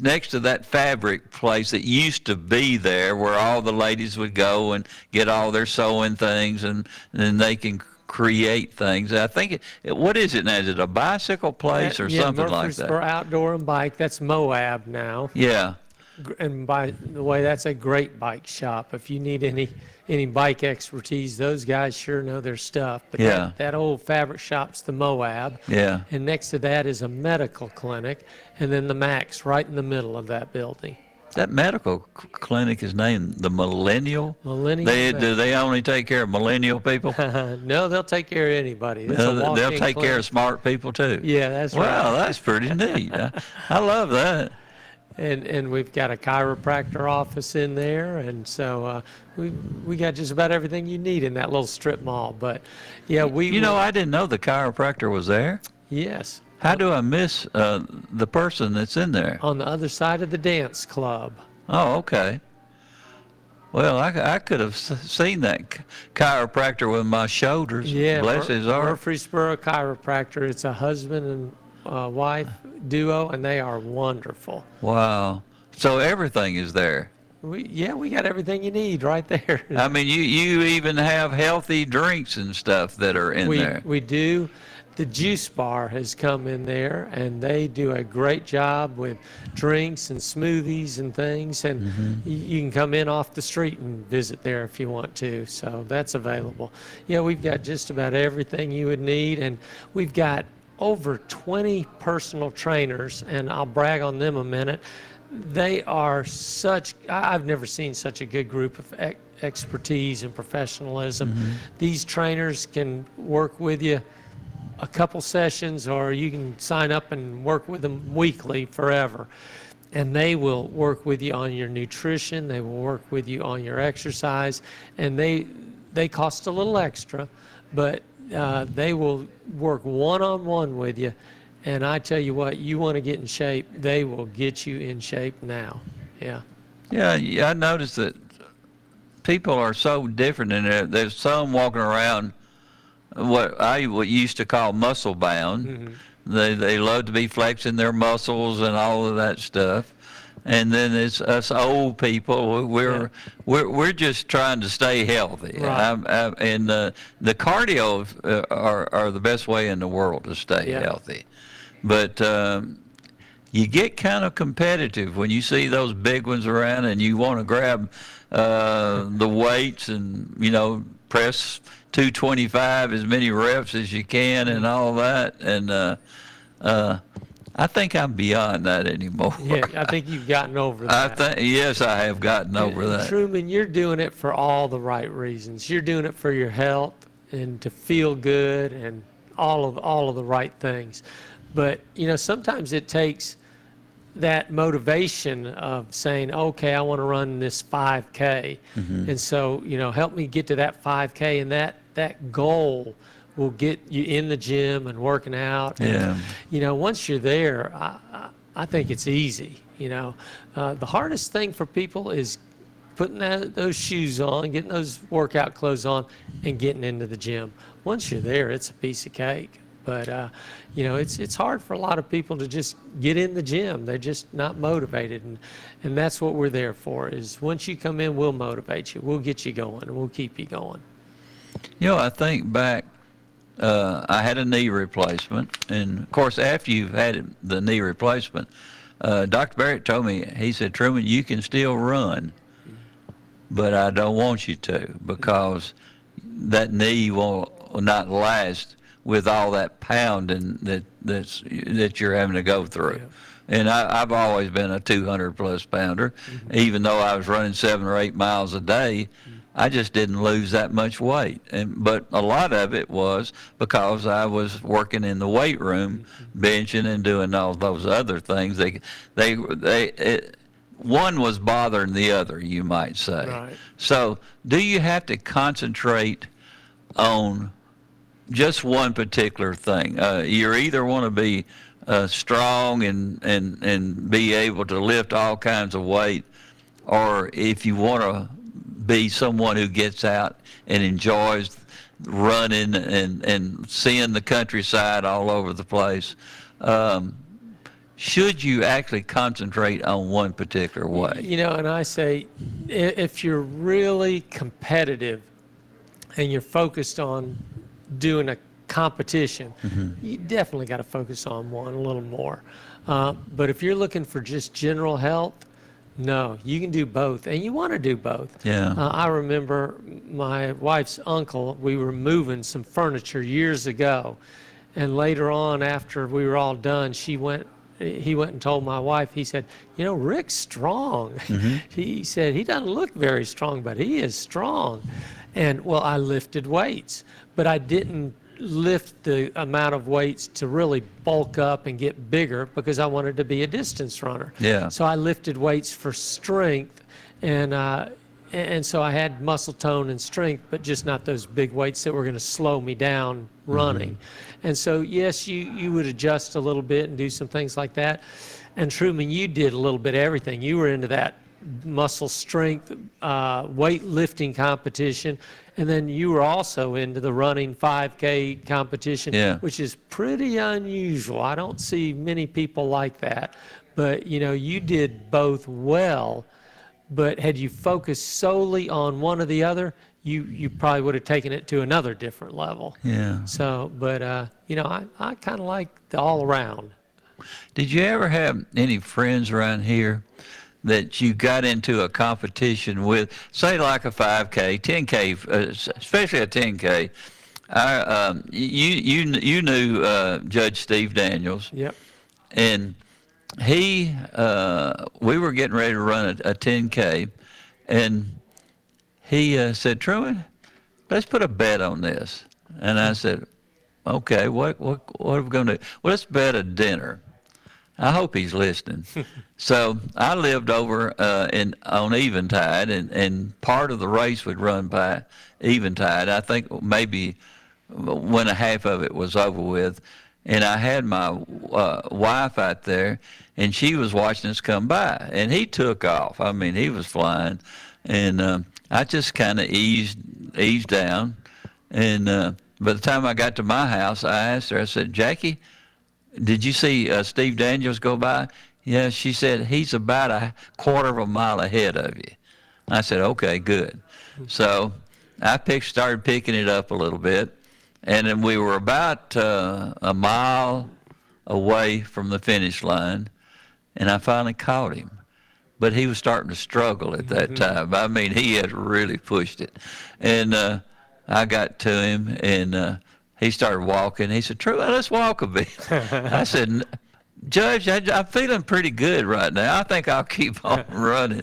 next to that fabric place that used to be there, where all the ladies would go and get all their sewing things, and then they can create things. I think what is it now? Is it a bicycle place or something like that? For outdoor and bike, that's Moab now. Yeah. And by the way, that's a great bike shop. If you need any bike expertise, those guys sure know their stuff. But that old fabric shop's the Moab. Yeah. And next to that is a medical clinic, and then the MAC's right in the middle of that building. That medical clinic is named the Millennial? Millennial. Do they only take care of millennial people? No, they'll take care of anybody. They'll take care of smart people, too. Yeah, that's right. Wow, that's pretty neat. I love that. And we've got a chiropractor office in there, and so we got just about everything you need in that little strip mall. But I didn't know the chiropractor was there. Yes. How do I miss the person that's in there? On the other side of the dance club. Oh, okay. Well, I could have seen that chiropractor with my shoulders. Yeah. Bless his heart. Murfreesboro chiropractor. It's a husband and wife duo, and they are wonderful. Wow. So everything is there. We got everything you need right there. I mean, you even have healthy drinks and stuff that are in there. We do. The juice bar has come in there, and they do a great job with drinks and smoothies and things, and you can come in off the street and visit there if you want to, so that's available. Yeah, we've got just about everything you would need, and we've got over 20 personal trainers, and I'll brag on them a minute. They are I've never seen such a good group of expertise and professionalism. These trainers can work with you a couple sessions, or you can sign up and work with them weekly forever. And they will work with you on your nutrition, they will work with you on your exercise, and they cost a little extra, but they will work one-on-one with you, and I tell you what, you want to get in shape, they will get you in shape now. Yeah, I noticed that people are so different in there. There's some walking around what used to call muscle bound. They love to be flexing their muscles and all of that stuff. And then it's us old people. We're just trying to stay healthy. Right. The cardio are the best way in the world to stay healthy. But you get kind of competitive when you see those big ones around, and you want to grab the weights and press 225 as many reps as you can and all that. And I think I'm beyond that anymore. Yeah, I think you've gotten over that. Yes, I have gotten over that. Truman, you're doing it for all the right reasons. You're doing it for your health and to feel good and all of the right things. But, sometimes it takes that motivation of saying, okay, I want to run this 5K. And so, help me get to that 5K, and that goal will get you in the gym and working out. And, once you're there, I think it's easy. The hardest thing for people is putting those shoes on, getting those workout clothes on, and getting into the gym. Once you're there, it's a piece of cake. But, you know, it's hard for a lot of people to just get in the gym. They're just not motivated. And that's what we're there for, is once you come in, we'll motivate you. We'll get you going, and we'll keep you going. You know, I think back, I had a knee replacement. And, of course, after you've had the knee replacement, Dr. Barrett told me, he said, Truman, you can still run, but I don't want you to, because that knee will not last with all that pounding that you're having to go through. Yeah. And I've always been a 200-plus pounder. Mm-hmm. Even though I was running 7 or 8 miles a day, mm-hmm. I just didn't lose that much weight. But a lot of it was because I was working in the weight room, benching and doing all those other things. One was bothering the other, you might say. Right. So do you have to concentrate on just one particular thing? You either want to be strong and be able to lift all kinds of weight, or if you want to be someone who gets out and enjoys running and seeing the countryside all over the place. Should you actually concentrate on one particular way? You know, and I say, if you're really competitive and you're focused on doing a competition, mm-hmm. you definitely got to focus on one a little more. But if you're looking for just general health, no, you can do both, and you want to do both. Yeah. I remember my wife's uncle, we were moving some furniture years ago, and later on, after we were all done, he went and told my wife, he said, you know, Rick's strong. Mm-hmm. He said, he doesn't look very strong, but he is strong. And, well, I lifted weights, but I didn't lift the amount of weights to really bulk up and get bigger, because I wanted to be a distance runner. Yeah. So I lifted weights for strength, and so I had muscle tone and strength, but just not those big weights that were going to slow me down running. Mm-hmm. And so, yes, you would adjust a little bit and do some things like that. And Truman, you did a little bit of everything. You were into that muscle strength, weightlifting competition, and then you were also into the running 5K competition, yeah. which is pretty unusual. I don't see many people like that. But, you know, you did both well, but had you focused solely on one or the other, you probably would have taken it to another different level. Yeah. So, but, you know, I kind of like the all around. Did you ever have any friends around here that you got into a competition with, say like a 5K, 10K, especially a 10K? You knew Judge Steve Daniels. Yep. And he, we were getting ready to run a 10K, and he said, Truman, let's put a bet on this. And I said, okay, what are we going to do? Well, let's bet a dinner. I hope he's listening. So I lived over on Eventide, and part of the race would run by Eventide. I think maybe when a half of it was over with. And I had my wife out there, and she was watching us come by. And he took off. I mean, he was flying. And I just kind of eased down. And by the time I got to my house, I asked her, I said, Jackie, did you see Steve Daniels go by? Yeah, she said, he's about a quarter of a mile ahead of you. I said, okay, good. So I started picking it up a little bit, and then we were about a mile away from the finish line, and I finally caught him. But he was starting to struggle at that mm-hmm. time. I mean, he had really pushed it. And I got to him, and he started walking. He said, Truman, let's walk a bit. I said, Judge, I'm feeling pretty good right now. I think I'll keep on running.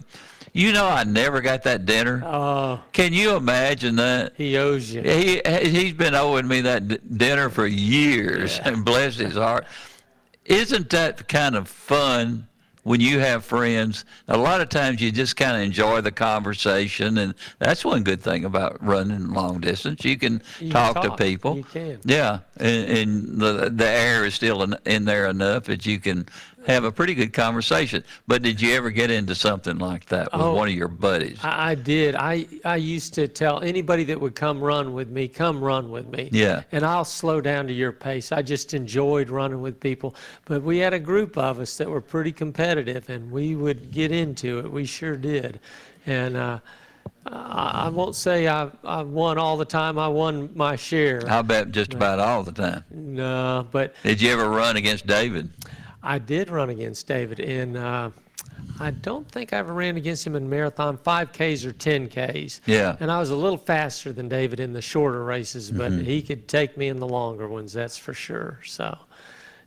You know, I never got that dinner. Oh. Can you imagine that? He owes you. He's been owing me that dinner for years, yeah. and bless his heart. Isn't that kind of fun when you have friends? A lot of times you just kind of enjoy the conversation, and that's one good thing about running long distance. You can talk to people. You can. Yeah, and the air is still in there enough that you can have a pretty good conversation. But did you ever get into something like that with one of your buddies? I did. I used to tell anybody that would come run with me, come run with me. Yeah. And I'll slow down to your pace. I just enjoyed running with people. But we had a group of us that were pretty competitive, and we would get into it. We sure did. And I won't say I won all the time. I won my share. I bet just about all the time. No, but... Did you ever run against David? I did run against David, and I don't think I ever ran against him in marathon 5Ks or 10Ks. Yeah. And I was a little faster than David in the shorter races, but he could take me in the longer ones, that's for sure. So,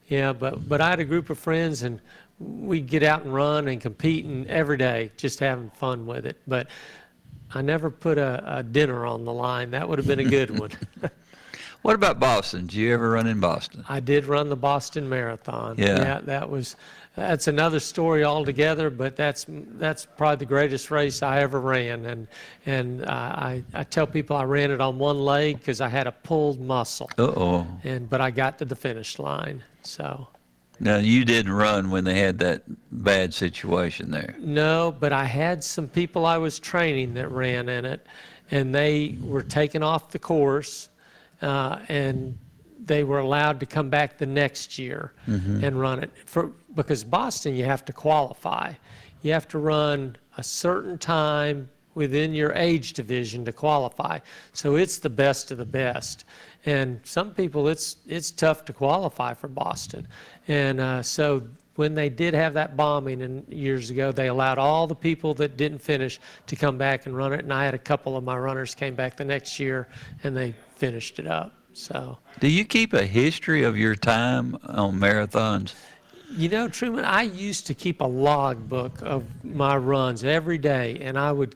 yeah, but I had a group of friends, and we'd get out and run and compete and every day, just having fun with it. But I never put a dinner on the line. That would have been a good one. What about Boston? Did you ever run in Boston? I did run the Boston Marathon. Yeah. That's another story altogether, but that's probably the greatest race I ever ran. And I tell people I ran it on one leg because I had a pulled muscle. Uh-oh. But I got to the finish line, so. Now, you didn't run when they had that bad situation there. No, but I had some people I was training that ran in it, and they were taken off the course. And they were allowed to come back the next year and run it. Because Boston, you have to qualify. You have to run a certain time within your age division to qualify. So it's the best of the best. And some people, it's tough to qualify for Boston. And so when they did have that bombing years ago, they allowed all the people that didn't finish to come back and run it. And I had a couple of my runners came back the next year, and they finished it up. So, do you keep a history of your time on marathons? You know, Truman, I used to keep a log book of my runs every day, and I would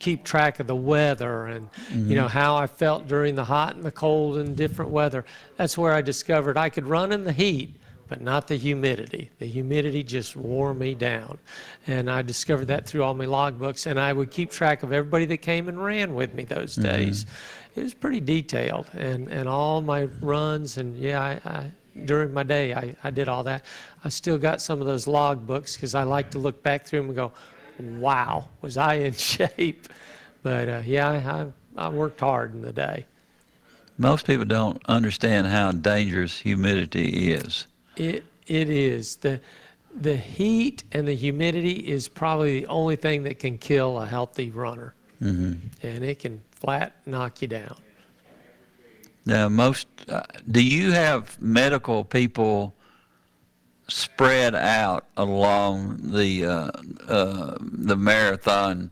keep track of the weather and you know, how I felt during the hot and the cold and different weather. That's where I discovered I could run in the heat, but not the humidity. The humidity just wore me down. And I discovered that through all my log books, and I would keep track of everybody that came and ran with me those days. It was pretty detailed, and all my runs, and during my day, I did all that. I still got some of those log books because I like to look back through them and go, wow, was I in shape? But I worked hard in the day. Most people don't understand how dangerous humidity is. It is. The heat and the humidity is probably the only thing that can kill a healthy runner. And it can flat knock you down. Now, do you have medical people spread out along the marathon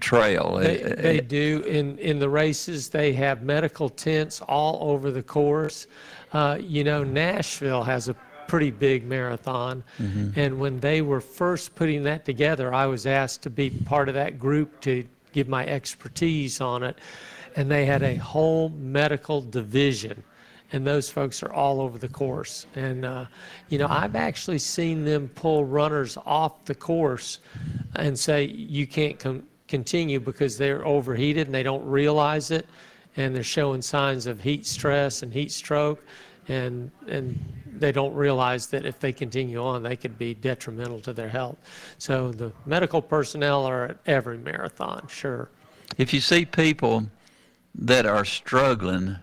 trail? They do. In the races, they have medical tents all over the course. You know, Nashville has a pretty big marathon. And when they were first putting that together, I was asked to be part of that group to give my expertise on it. And they had a whole medical division. And those folks are all over the course. And, you know, I've actually seen them pull runners off the course and say, you can't continue because they're overheated and they don't realize it. And they're showing signs of heat stress and heat stroke. And they don't realize that if they continue on, they could be detrimental to their health. So the medical personnel are at every marathon, sure. If you see people that are struggling,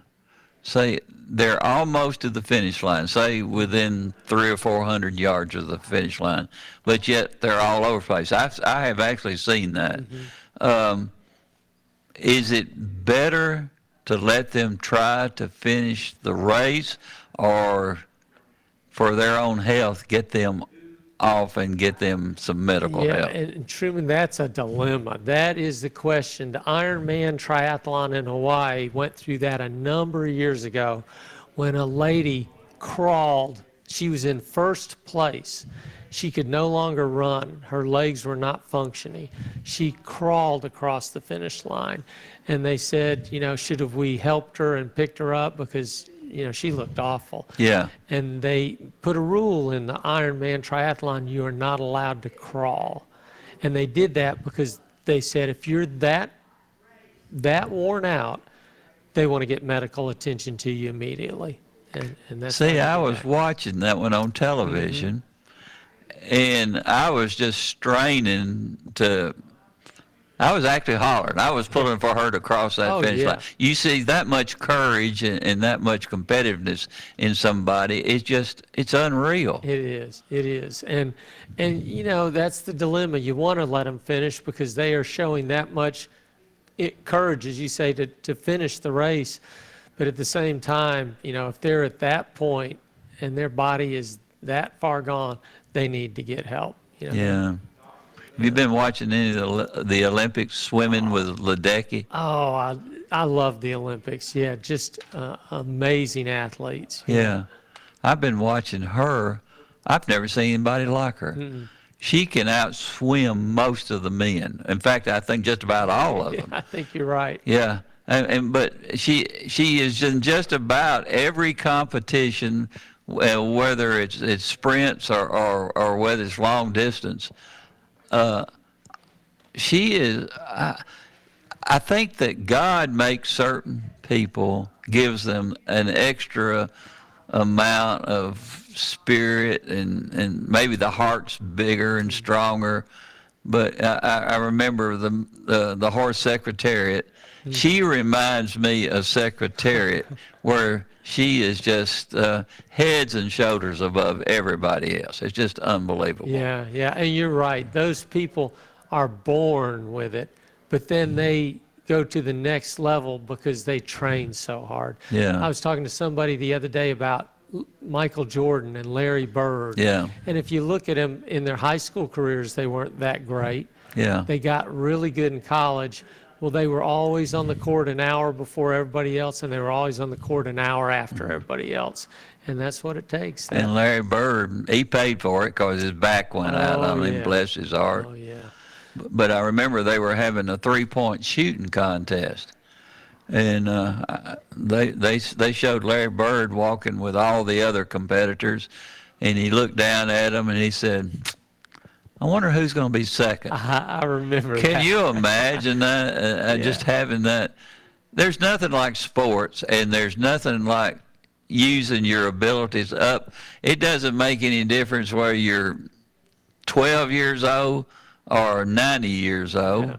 say they're almost to the finish line, say within 300 or 400 yards of the finish line, but yet they're all over the place. I have actually seen that. Is it better to let them try to finish the race, or for their own health, get them off and get them some medical help? Yeah, and Truman, that's a dilemma. That is the question. The Ironman Triathlon in Hawaii went through that a number of years ago when a lady crawled. She was in first place. She could no longer run. Her legs were not functioning. She crawled across the finish line. And they said, you know, should have we helped her and picked her up because, you know, she looked awful. Yeah. And they put a rule in the Ironman Triathlon, you are not allowed to crawl. And they did that because they said if you're that worn out, they want to get medical attention to you immediately. And that's I was watching that one on television, and I was just straining to. I was actually hollering. I was pulling for her to cross that finish line. You see that much courage and that much competitiveness in somebody. It's just, it's unreal. It is. It is. And you know, that's the dilemma. You want to let them finish because they are showing that much courage, as you say, to finish the race. But at the same time, you know, if they're at that point and their body is that far gone, they need to get help. You know? Yeah. Have you been watching any of the Olympics, swimming with Ledecky? Oh, I love the Olympics. Yeah, just amazing athletes. Yeah, I've been watching her. I've never seen anybody like her. Mm-mm. She can outswim most of the men. In fact, I think just about all of them. I think you're right. Yeah, and but she is in just about every competition, whether it's sprints or whether it's long distance. She is, I think that God makes certain people, gives them an extra amount of spirit and maybe the heart's bigger and stronger. But I remember the horse Secretariat. She reminds me of Secretariat, where she is just heads and shoulders above everybody else. It's just unbelievable. Yeah, yeah, and you're right. Those people are born with it, but then they go to the next level because they train so hard. Yeah. I was talking to somebody the other day about Michael Jordan and Larry Bird. Yeah. And if you look at them in their high school careers, they weren't that great. Yeah. They got really good in college. Well, they were always on the court an hour before everybody else, and they were always on the court an hour after everybody else. And that's what it takes. And Larry Bird, he paid for it because his back went out. I mean, bless his heart. Oh, yeah. But I remember they were having a three-point shooting contest. And they showed Larry Bird walking with all the other competitors, and he looked down at them, and he said, I wonder who's going to be second. I remember that. Can you imagine that? Just having that. There's nothing like sports, and there's nothing like using your abilities up. It doesn't make any difference whether you're 12 years old or 90 years old. Yeah.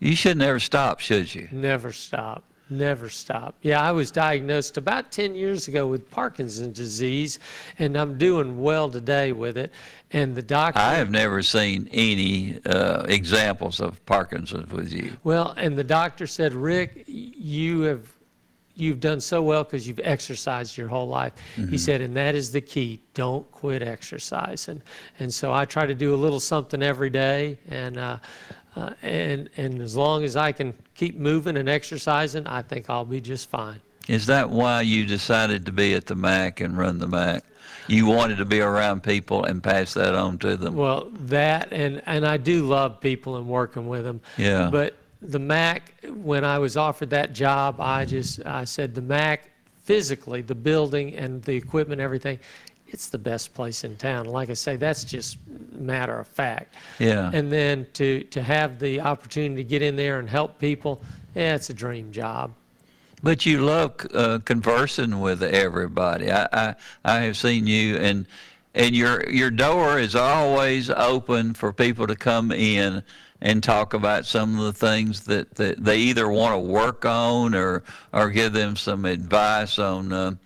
You should never stop, should you? Never stop. Never stop. Yeah, I was diagnosed about 10 years ago with Parkinson's disease, and I'm doing well today with it. And the doctor... I have never seen any examples of Parkinson's with you. Well, and the doctor said, Rick, you've done so well because you've exercised your whole life. Mm-hmm. He said, and that is the key. Don't quit exercising. And so I try to do a little something every day, and as long as I can keep moving and exercising, I think I'll be just fine. Is that why you decided to be at the MAC and run the MAC? You wanted to be around people and pass that on to them? Well, that, and I do love people and working with them. Yeah. But the MAC, when I was offered that job, I said the MAC, physically, the building and the equipment, everything, it's the best place in town. Like I say, that's just matter of fact. Yeah. And then to have the opportunity to get in there and help people, it's a dream job. But you love conversing with everybody. I have seen you, and your door is always open for people to come in and talk about some of the things that they either want to work on or give them some advice on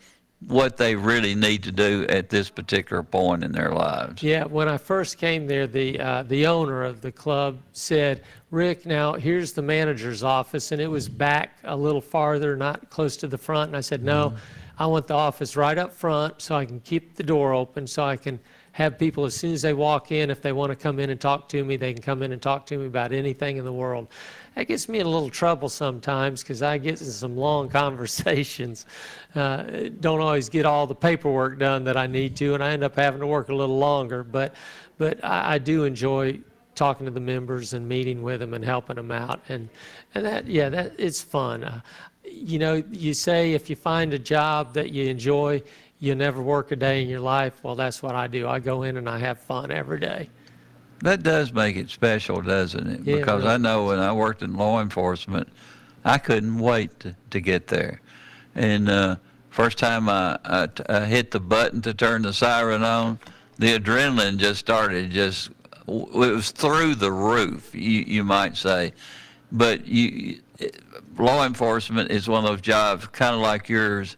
what they really need to do at this particular point in their lives. Yeah, when I first came there, the owner of the club said, Rick, now here's the manager's office, and it was back a little farther, not close to the front. And I said, no, I want the office right up front so I can keep the door open, so I can have people, as soon as they walk in, if they want to come in and talk to me, they can come in and talk to me about anything in the world. That gets me in a little trouble sometimes because I get in some long conversations. Don't always get all the paperwork done that I need to, and I end up having to work a little longer. But I do enjoy talking to the members and meeting with them and helping them out. And that it's fun. You know, you say if you find a job that you enjoy, you never work a day in your life. Well, that's what I do. I go in and I have fun every day. That does make it special, doesn't it? Yeah, because I know when I worked in law enforcement, I couldn't wait to get there. And First time I hit the button to turn the siren on, the adrenaline just started. It was through the roof, you might say. But law enforcement is one of those jobs, kind of like yours.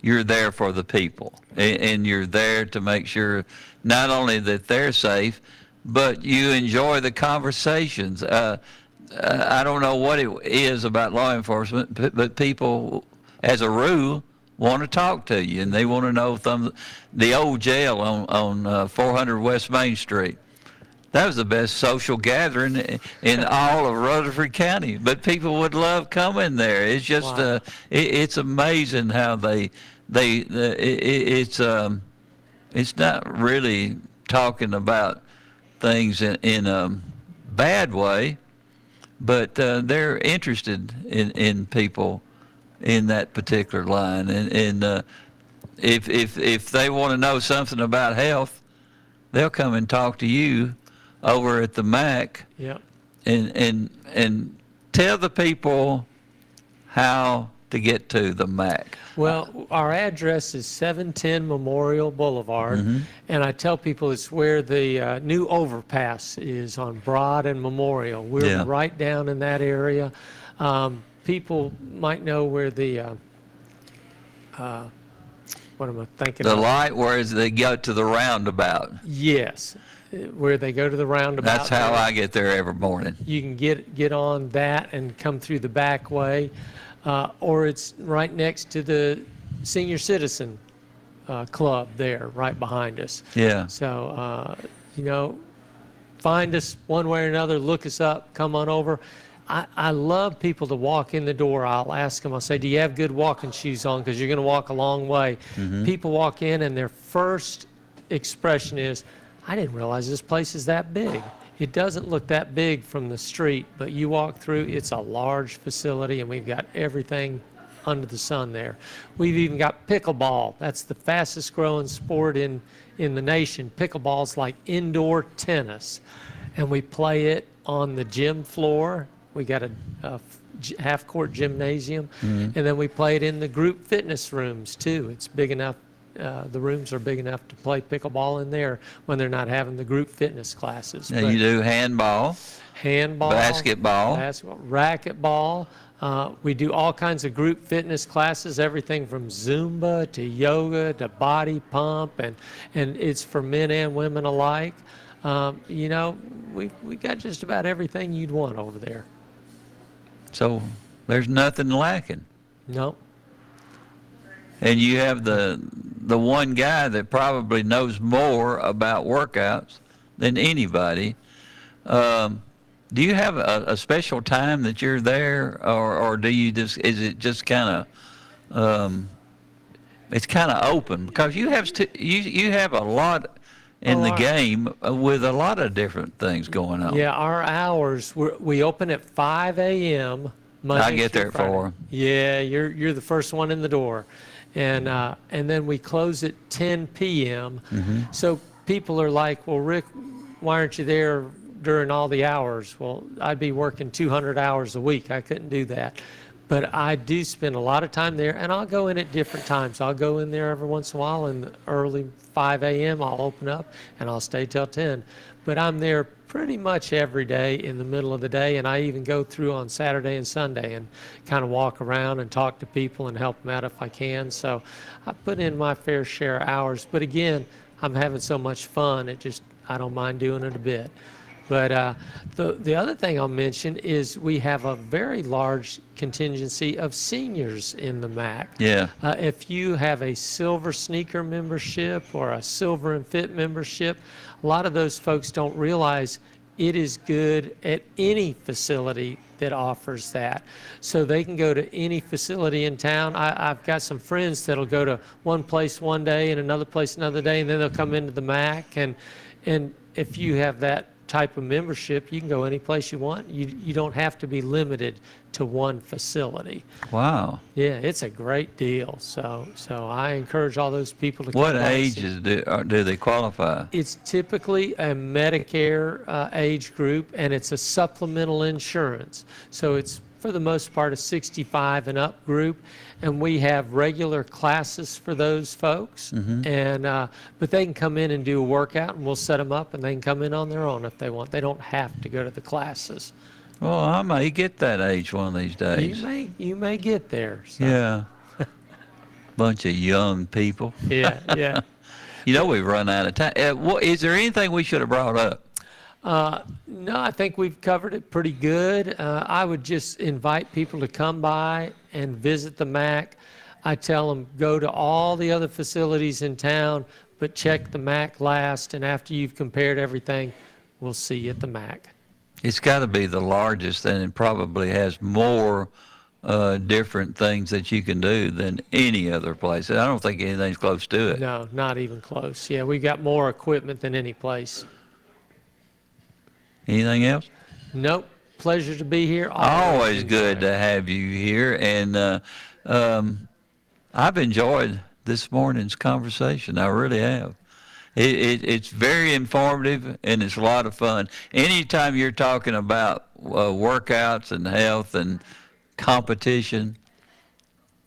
You're there for the people, and you're there to make sure not only that they're safe, but you enjoy the conversations. I don't know what it is about law enforcement, but people, as a rule, want to talk to you, and they want to know the old jail on 400 West Main Street. That was the best social gathering in all of Rutherford County, but people would love coming there. It's just it's amazing how it's not really talking about things in a bad way, but they're interested in people in that particular line, and if they want to know something about health, they'll come and talk to you over at the MAC, yep. and tell the people how to get to the MAC. Well, our address is 710 Memorial Boulevard, mm-hmm. and I tell people it's where the new overpass is on Broad and Memorial. We're right down in that area. People might know where the what am I thinking? The light where they go to the roundabout. Yes. Where they go to the roundabout. That's how I get there every morning. You can get on that and come through the back way, or it's right next to the Senior Citizen Club there, right behind us. Yeah. So, find us one way or another, look us up, come on over. I love people to walk in the door. I'll ask them, I'll say, do you have good walking shoes on? Because you're going to walk a long way. Mm-hmm. People walk in and their first expression is, I didn't realize this place is that big. It doesn't look that big from the street, but you walk through, it's a large facility, and we've got everything under the sun there. We've even got pickleball. That's the fastest growing sport in the nation. Pickleball's like indoor tennis, and we play it on the gym floor. We got a half-court gymnasium, mm-hmm. and then we play it in the group fitness rooms, too. It's big enough. The rooms are big enough to play pickleball in there when they're not having the group fitness classes. And you do handball, basketball, racquetball. We do all kinds of group fitness classes, everything from Zumba to yoga to body pump, and it's for men and women alike. We got just about everything you'd want over there. So there's nothing lacking. Nope. And you have the one guy that probably knows more about workouts than anybody. Do you have a special time that you're there, or do you just? Is it just kind of? It's kind of open because you have you have a lot in the game with a lot of different things going on. Yeah, our hours we open at 5 a.m. Monday. I get there at 4. Yeah, you're the first one in the door. And then we close at 10 p.m. Mm-hmm. So people are like, well, Rick, why aren't you there during all the hours? Well, I'd be working 200 hours a week. I couldn't do that. But I do spend a lot of time there, and I'll go in at different times. I'll go in there every once in a while in the early 5 a.m. I'll open up, and I'll stay till 10. But I'm there pretty much every day in the middle of the day, and I even go through on Saturday and Sunday and kind of walk around and talk to people and help them out if I can. So I put in my fair share of hours. But, again, I'm having so much fun, I don't mind doing it a bit. But the other thing I'll mention is we have a very large contingency of seniors in the MAC. Yeah. If you have a Silver Sneaker membership or a Silver and Fit membership, a lot of those folks don't realize it is good at any facility that offers that. So they can go to any facility in town. I've got some friends that'll go to one place one day and another place another day, and then they'll come into the MAC. And if you have that type of membership, you can go any place you want. You don't have to be limited to one facility. Wow. Yeah, it's a great deal. So I encourage all those people to come. What ages do they qualify? It's typically a Medicare age group, and it's a supplemental insurance. So it's for the most part, a 65 and up group, and we have regular classes for those folks. Mm-hmm. And but they can come in and do a workout, and we'll set them up, and they can come in on their own if they want. They don't have to go to the classes. Well, I may get that age one of these days. You may get there. So. Yeah. Bunch of young people. Yeah. You know, we've run out of time. Is there anything we should have brought up? No, I think we've covered it pretty good. I would just invite people to come by and visit the MAC. I tell them go to all the other facilities in town, but check the MAC last, and after you've compared everything, we'll see you at the MAC. It's got to be the largest, and it probably has more different things that you can do than any other place. I don't think anything's close to it. No, not even close. Yeah, we've got more equipment than any place. Anything else? Nope. Pleasure to be here. Always good to have you here. And I've enjoyed this morning's conversation. I really have. It's very informative, and it's a lot of fun. Anytime you're talking about workouts and health and competition,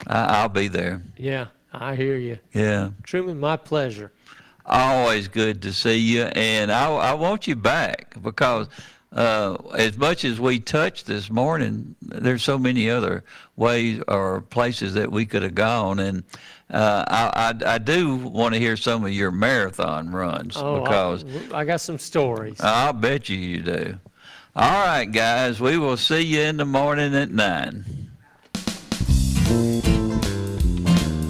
I'll be there. Yeah, I hear you. Yeah. Truman, my pleasure. Always good to see you, and I want you back because as much as we touched this morning, there's so many other ways or places that we could have gone, and I do want to hear some of your marathon runs because I got some stories. I'll bet you do. All right, guys, we will see you in the morning at 9.